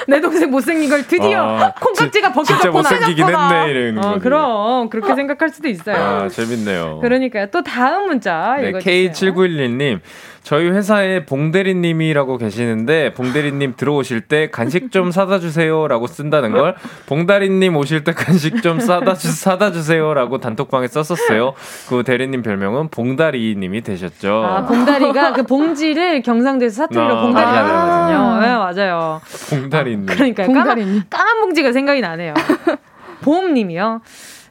내 동생 못생긴 걸 드디어 콩깍지가 벗겨졌구나. 진짜 못생기긴 했네 이러는 거지. 그럼 그렇게 생각할 수도 있어요. 재밌네요. 그러니까요. 또 다음 문자 읽어주세요. K7911님. 저희 회사에 봉대리님이라고 계시는데 봉대리님 들어오실 때 간식 좀 사다 주세요 라고 쓴다는 걸 봉다리님 오실 때 간식 좀 사다 주세요 라고 단톡방에 썼었어요. 그 대리님 별명은 봉다리님이 되셨죠. 봉다리가 그 봉지를 경상도에서 사투리로 봉다리라고 하거든요. 네, 맞아요. 봉다리님. 그러니까 까만 봉지가 생각이 나네요. 보험님이요.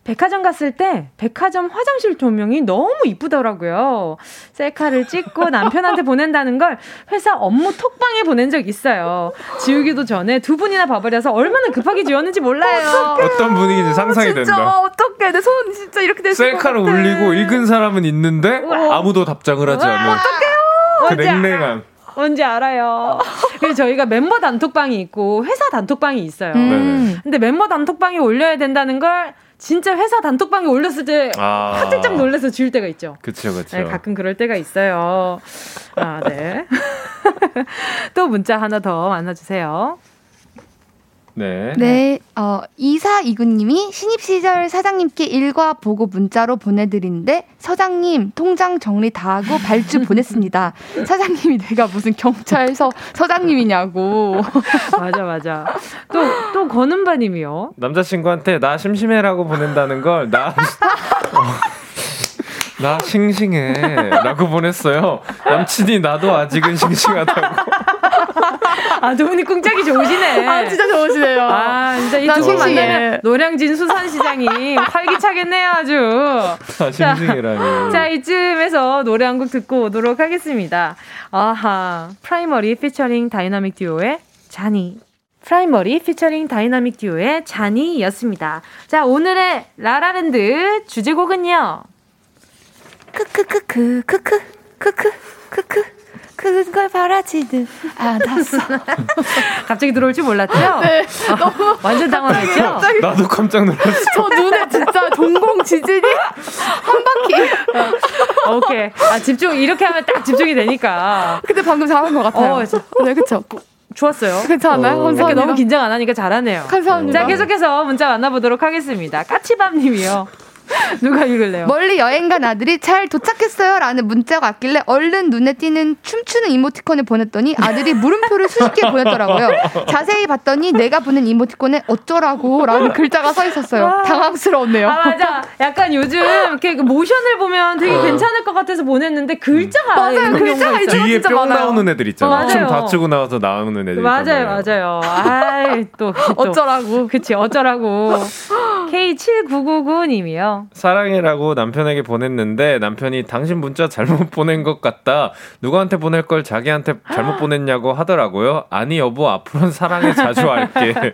백화점 갔을 때 백화점 화장실 조명이 너무 이쁘더라고요. 셀카를 찍고 남편한테 보낸다는 걸 회사 업무 톡방에 보낸 적 있어요. 지우기도 전에 두 분이나 봐버려서 얼마나 급하게 지웠는지 몰라요. 어떤 분위기인지 상상이 된다. 어떡해. 내 손 진짜 이렇게 됐을 것 같아. 셀카를 올리고 읽은 사람은 있는데 아무도 답장을 하지 않아요. 어떡해요. 그 냉랭함. 뭔지 알아요. 그래서 저희가 멤버 단톡방이 있고 회사 단톡방이 있어요. 근데 멤버 단톡방에 올려야 된다는 걸 진짜 회사 단톡방에 올렸을 때 화들짝 놀라서 지울 때가 있죠. 그렇죠. 네, 가끔 그럴 때가 있어요. 네. 또 문자 하나 더 만나주세요. 네. 2429님이 신입 시절 사장님께 일과 보고 문자로 보내드리는데 서장님 통장 정리 다 하고 발주 보냈습니다. 사장님이 내가 무슨 경찰서 서장님이냐고. 맞아. 또 권은바님이요. 남자친구한테 나 심심해라고 보낸다는 걸 나 싱싱해 라고 보냈어요. 남친이 나도 아직은 싱싱하다고. 두 분이 꿍짝이 좋으시네. 진짜 좋으시네요. 진짜 이 두 분 만나면 노량진 수산시장이 활기차겠네요, 아주. 심심해라니. 자, 이쯤에서 노래 한 곡 듣고 오도록 하겠습니다. 프라이머리 피처링 다이나믹 듀오의 자니. 프라이머리 피처링 다이나믹 듀오의 자니였습니다. 자, 오늘의 라라랜드 주제곡은요. 크크크크크크크크크크크 그걸 바라지는 않았어. 갑자기 들어올 줄 몰랐죠? 네. 너무 완전 당황했죠? 갑자기. 나도 깜짝 놀랐어. 저 눈에 진짜 동공 지진이 한 바퀴. 오케이. 아, 집중, 이렇게 하면 딱 집중이 되니까. 근데 방금 잘한 것 같아요. 네, 그쵸. 좋았어요. 괜찮아요. 감사합니다. 너무 긴장 안 하니까 잘하네요. 감사합니다. 자, 계속해서 문자 만나보도록 하겠습니다. 까치밤님이요. 누가 읽을래요? 멀리 여행 간 아들이 잘 도착했어요 라는 문자가 왔길래 얼른 눈에 띄는 춤추는 이모티콘을 보냈더니 아들이 물음표를 수십 개 보냈더라고요. 자세히 봤더니 내가 보낸 이모티콘에 어쩌라고 라는 글자가 써 있었어요. 당황스러웠네요. 아, 맞아. 약간 요즘 이렇게 모션을 보면 되게 괜찮을 것 같아서 보냈는데 글자가 맞아요. 글자가 있잖아. 뒤에 뿅 나오는 애들 있잖아. 춤 다추고 나와서 나오는 애들 맞아요. 있잖아요. 맞아요. 아이, 또 어쩌라고. 그치, 어쩌라고. K7999님이요. 사랑해라고 남편에게 보냈는데 남편이 당신 문자 잘못 보낸 것 같다. 누구한테 보낼 걸 자기한테 잘못 보냈냐고 하더라고요. 아니 여보, 앞으로는 사랑해 자주 할게.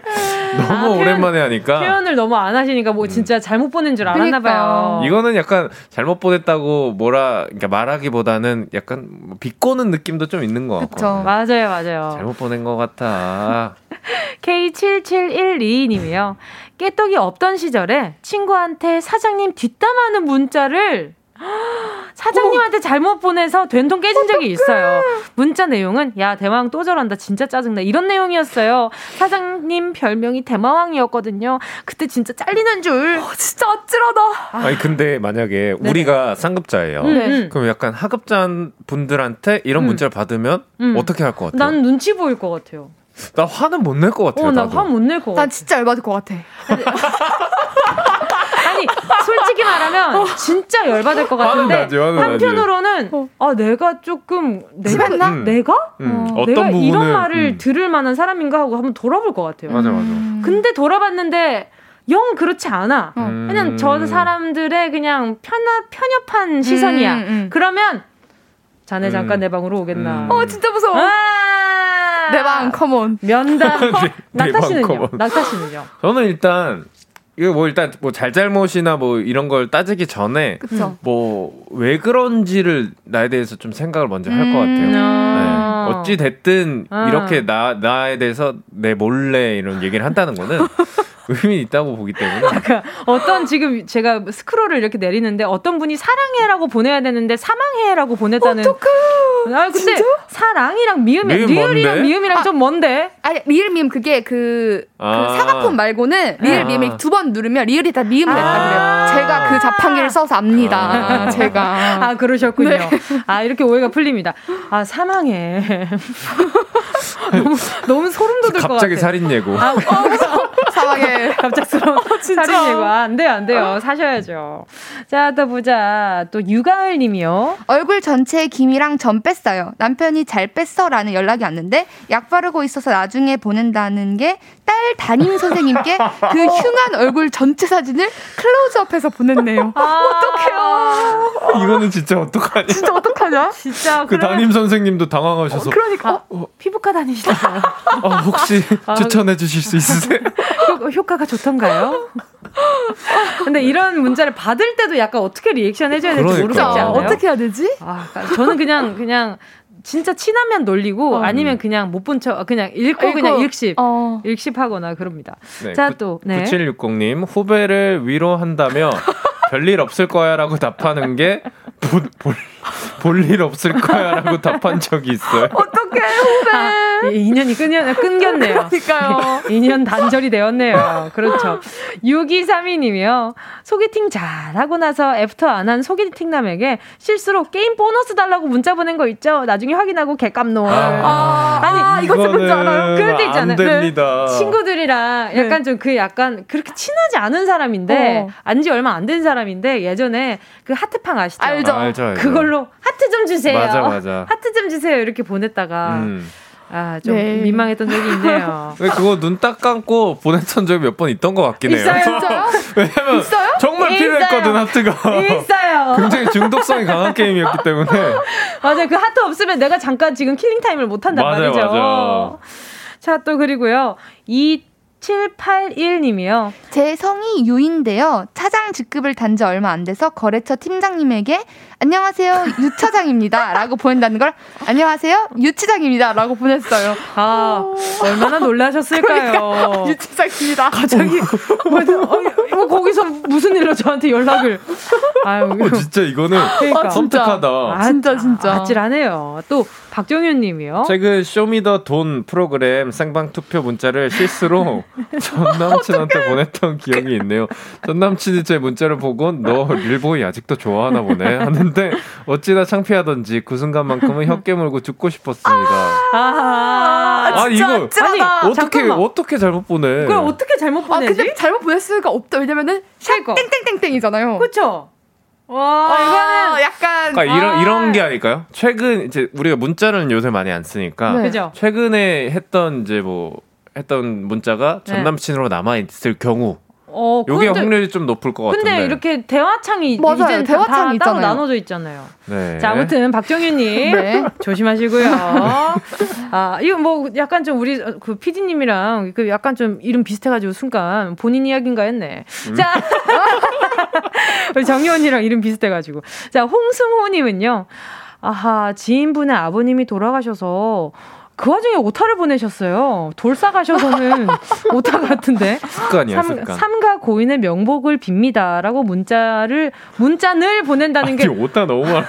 너무 오랜만에 하니까 표현을 너무 안 하시니까 뭐 진짜 잘못 보낸 줄 알았나 봐요. 이거는 약간 잘못 보냈다고 뭐라 그러니까 말하기보다는 약간 비꼬는 느낌도 좀 있는 것 같아요. 맞아요, 맞아요. 잘못 보낸 것 같아. K7712님이요. 깨떡이 없던 시절에 친구한테 사장님 뒷담하는 문자를 사장님한테 잘못 보내서 된통 깨진 적이 있어요. 문자 내용은 야 대마왕 또 저런다 진짜 짜증나 이런 내용이었어요. 사장님 별명이 대마왕이었거든요. 그때 진짜 잘리는 줄. 진짜 아찔하다. 아니 근데 만약에 네. 우리가 상급자예요. 그럼 약간 하급자 분들한테 이런 문자를 받으면 어떻게 할 것 같아요? 난 눈치 보일 것 같아요. 나 화는 못 낼 것 같아요. 나 화 못 낼 것 같아. 난 진짜 열받을 것 같아. 아니 솔직히 말하면 진짜 열받을 것 같은데 한편으로는 아 내가 조금 내가 부분은, 이런 말을 들을 만한 사람인가 하고 한번 돌아볼 것 같아요. 맞아. 근데 돌아봤는데 영 그렇지 않아. 그냥 저 사람들의 그냥 편협한 시선이야. 그러면 자네 잠깐 내 방으로 오겠나. 진짜 무서워. 대방 컴온. 면담. 낙타 씨는요? 저는 일단 이거 일단 잘잘못이나 이런 걸 따지기 전에 왜 그런지를 나에 대해서 좀 생각을 먼저 할 것 같아요. 네. 어찌 됐든 이렇게 나에 대해서 내 몰래 이런 얘기를 한다는 거는 의미 있다고 보기 때문에. 그러니까 어떤 지금 제가 스크롤을 이렇게 내리는데 어떤 분이 사랑해라고 보내야 되는데 사망해라고 보냈다는. 어떡해. 아 근데 진짜? 사랑이랑 미음이 리을이랑 미음이랑 좀 먼데. 아니 리을 미음 그게 그 사과폰 말고는 리을 미음이 두 번 누르면 리을이 다 미음이 된다 그래요. 제가 그 자판기를 써서 압니다. 제가. 아 그러셨군요. 네. 아 이렇게 오해가 풀립니다. 아 사망해. 너무 소름 돋을 것 같아. 갑자기 살인 예고. 사망해. 갑작스러운 살인 예고. 안 돼요. 사셔야죠. 자, 또 보자. 또 유가을 님이요. 얼굴 전체에 김이랑 전 뺐어요. 남편이 잘 뺐어 라는 연락이 왔는데 약 바르고 있어서 나중에 보낸다는 게 딸 담임 선생님께 그 흉한 얼굴 전체 사진을 클로즈업해서 보냈네요. 어떡해요. 이거는 진짜 어떡하냐. 진짜 어떡하냐. 진짜 그 담임 선생님도 당황하셔서 그러니까 피부과 다니시잖아요. 혹시 추천해 주실 수 있으세요? 효과가 좋던가요? 근데 이런 문자를 받을 때도 약간 어떻게 리액션 해줘야 될지 모르겠지 않아요? 어떻게 해야 되지? 저는 그냥 진짜 친하면 놀리고 아니면 그냥 못 본 척 그냥 읽고 그냥 읽씹하거나 그럽니다. 네, 자, 또 9760님 후배를 위로한다며 별일 없을 거야 라고 답하는 게 볼 일 없을 거야 라고 답한 적이 있어요. 어떡해 후배. 인연이 끊겼네요. 그러니까요. 인연 단절이 되었네요. 그렇죠. 6232님이요. 소개팅 잘하고 나서 애프터 안 한 소개팅남에게 실수로 게임 보너스 달라고 문자 보낸 거 있죠. 나중에 확인하고 개깜놀. 아니 이거 뭔지 알아요? 그럴 때 있잖아요. 그 친구들이랑 약간 좀 약간 그렇게 친하지 않은 사람인데 안지 얼마 안 된 사람인데 예전에 그 하트팡 아시죠? 알죠. 그걸로 하트 좀 주세요. 맞아. 하트 좀 주세요. 이렇게 보냈다가 좀 민망했던 적이 있네요. 그거 눈 딱 감고 보냈던 적이 몇 번 있던 것 같긴 해요. 있어요? 왜냐면 있어요? 정말 필요했거든, 하트가. 있어요. 굉장히 중독성이 강한 게임이었기 때문에. 맞아요. 그 하트 없으면 내가 잠깐 지금 킬링타임을 못한단 말이죠. 맞아요. 자, 또 그리고요. 781님이요. 제 성이 유인데요. 차장 직급을 단 지 얼마 안 돼서 거래처 팀장님에게 안녕하세요 유차장입니다 라고 보낸다는 걸 안녕하세요 유치장입니다 라고 보냈어요. 아 얼마나 놀라셨을까요. 그러니까, 유치장입니다. 갑자기 이거 거기서 무슨 일로 저한테 연락을. 아유, 진짜 이거는 그러니까. 섬뜩하다. 아, 진짜 아찔하네요. 또 박정현님이요. 최근 쇼미더 돈 프로그램 생방 투표 문자를 실수로 전 남친한테 보냈던 기억이 있네요. 전 남친이 제 문자를 보고 너 릴보이 아직도 좋아하나 보네 하는데 어찌나 창피하던지 그 순간만큼은 혀깨 물고 죽고 싶었습니다. 아 이거 아찔하다. 아니 어떻게 잘못 보내? 그걸 어떻게 잘못 보내지? 아 근데 잘못 보낼 수가 없다. 왜냐면은 #땡땡땡땡이잖아요. 그렇죠. 와, 이거는 약간. 그러니까 이런 게 아닐까요? 최근, 이제, 우리가 문자를 요새 많이 안 쓰니까. 네. 그죠. 최근에 했던 문자가 전 남친으로 남아있을 경우. 요게 확률이 좀 높을 것 같은데. 근데 이렇게 대화창이 이제 대화창이 따로 나눠져 있잖아요. 네. 자, 아무튼 박정윤님 네. 조심하시고요. 아, 이거 뭐 약간 좀 우리 그 PD님이랑 그 약간 좀 이름 비슷해가지고 순간 본인 이야기인가 했네. 자, 우리 정유언니랑 이름 비슷해가지고. 자, 홍승호님은요. 아하, 지인분의 아버님이 돌아가셔서. 그 와중에 오타를 보내셨어요. 돌싸가셔서는 오타 같은데. 습관이야, 습관. 삼가 고인의 명복을 빕니다라고 문자를 보낸다는 게. 오타 너무 많아.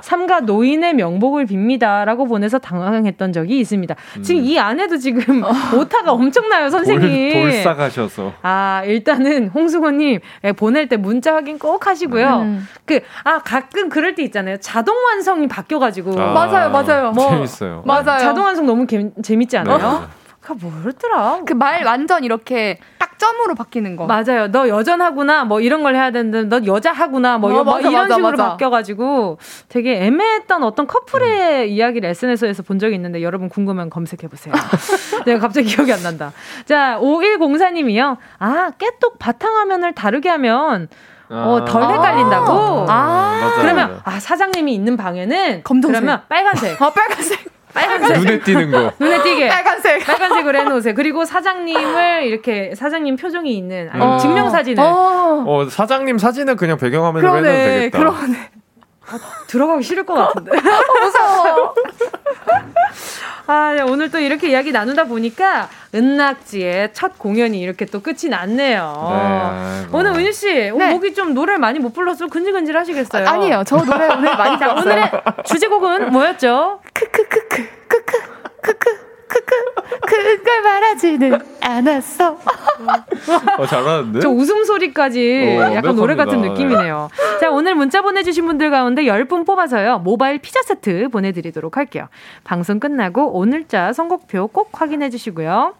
삼가 노인의 명복을 빕니다라고 보내서 당황했던 적이 있습니다. 지금 이 안에도 지금 오타가 엄청나요, 선생님. 돌싸가셔서. 아, 일단은 홍승호님 보낼 때 문자 확인 꼭 하시고요. 가끔 그럴 때 있잖아요. 자동 완성이 바뀌어가지고. 아, 맞아요. 뭐, 재밌어요. 맞아요. 자동 완성 너무 재밌지 않아요? 네. 아, 뭐였더라? 그 말 완전 이렇게 딱 점으로 바뀌는 거. 맞아요. 너 여전하구나 뭐 이런 걸 해야 되는데 너 여자하구나 뭐 이런 식으로 바뀌어가지고 되게 애매했던 어떤 커플의 이야기를 SNS에서 본 적이 있는데 여러분 궁금하면 검색해보세요. 내가 갑자기 기억이 안 난다. 자, 5104님이요. 아, 깨똑 바탕화면을 다르게 하면 덜 헷갈린다고? 맞아요. 그러면 사장님이 있는 방에는 검정색. 그러면 빨간색. 빨간색. 눈에 띄는 거. 눈에 띄게. 빨간색으로 해놓으세요. 그리고 사장님을 이렇게 사장님 표정이 있는 증명사진을. 사장님 사진은 그냥 배경화면으로 해도 되겠다. 그러네. 아, 들어가기 싫을 것 같은데. 무서워. 아, 오늘 또 이렇게 이야기 나누다 보니까 은낙지의 첫 공연이 이렇게 또 끝이 났네요. 네, 오늘 은유 씨, 오늘 목이 좀 노래를 많이 못 불러서 근질근질 하시겠어요? 아니에요. 저 노래 오늘 많이 불렀어요. 오늘의 주제곡은 뭐였죠? 그걸 말하지는 않았어. 잘하는데? 저 웃음소리까지 약간 노래 같은 느낌이네요. 네. 자, 오늘 문자 보내주신 분들 가운데 10분 뽑아서요. 모바일 피자 세트 보내드리도록 할게요. 방송 끝나고 오늘자 선곡표 꼭 확인해 주시고요.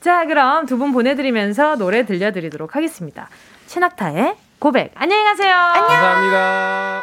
자, 그럼 두 분 보내드리면서 노래 들려드리도록 하겠습니다. 최낙타의 고백. 안녕히 가세요. 안녕. 감사합니다.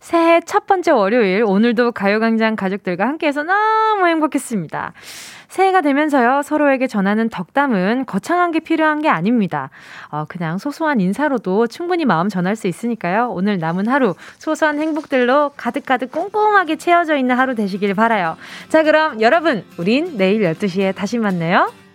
새해 첫 번째 월요일, 오늘도 가요광장 가족들과 함께해서 너무 행복했습니다. 새해가 되면서요, 서로에게 전하는 덕담은 거창한 게 필요한 게 아닙니다. 그냥 소소한 인사로도 충분히 마음 전할 수 있으니까요. 오늘 남은 하루 소소한 행복들로 가득가득 꼼꼼하게 채워져 있는 하루 되시길 바라요. 자, 그럼 여러분, 우린 내일 12시에 다시 만나요.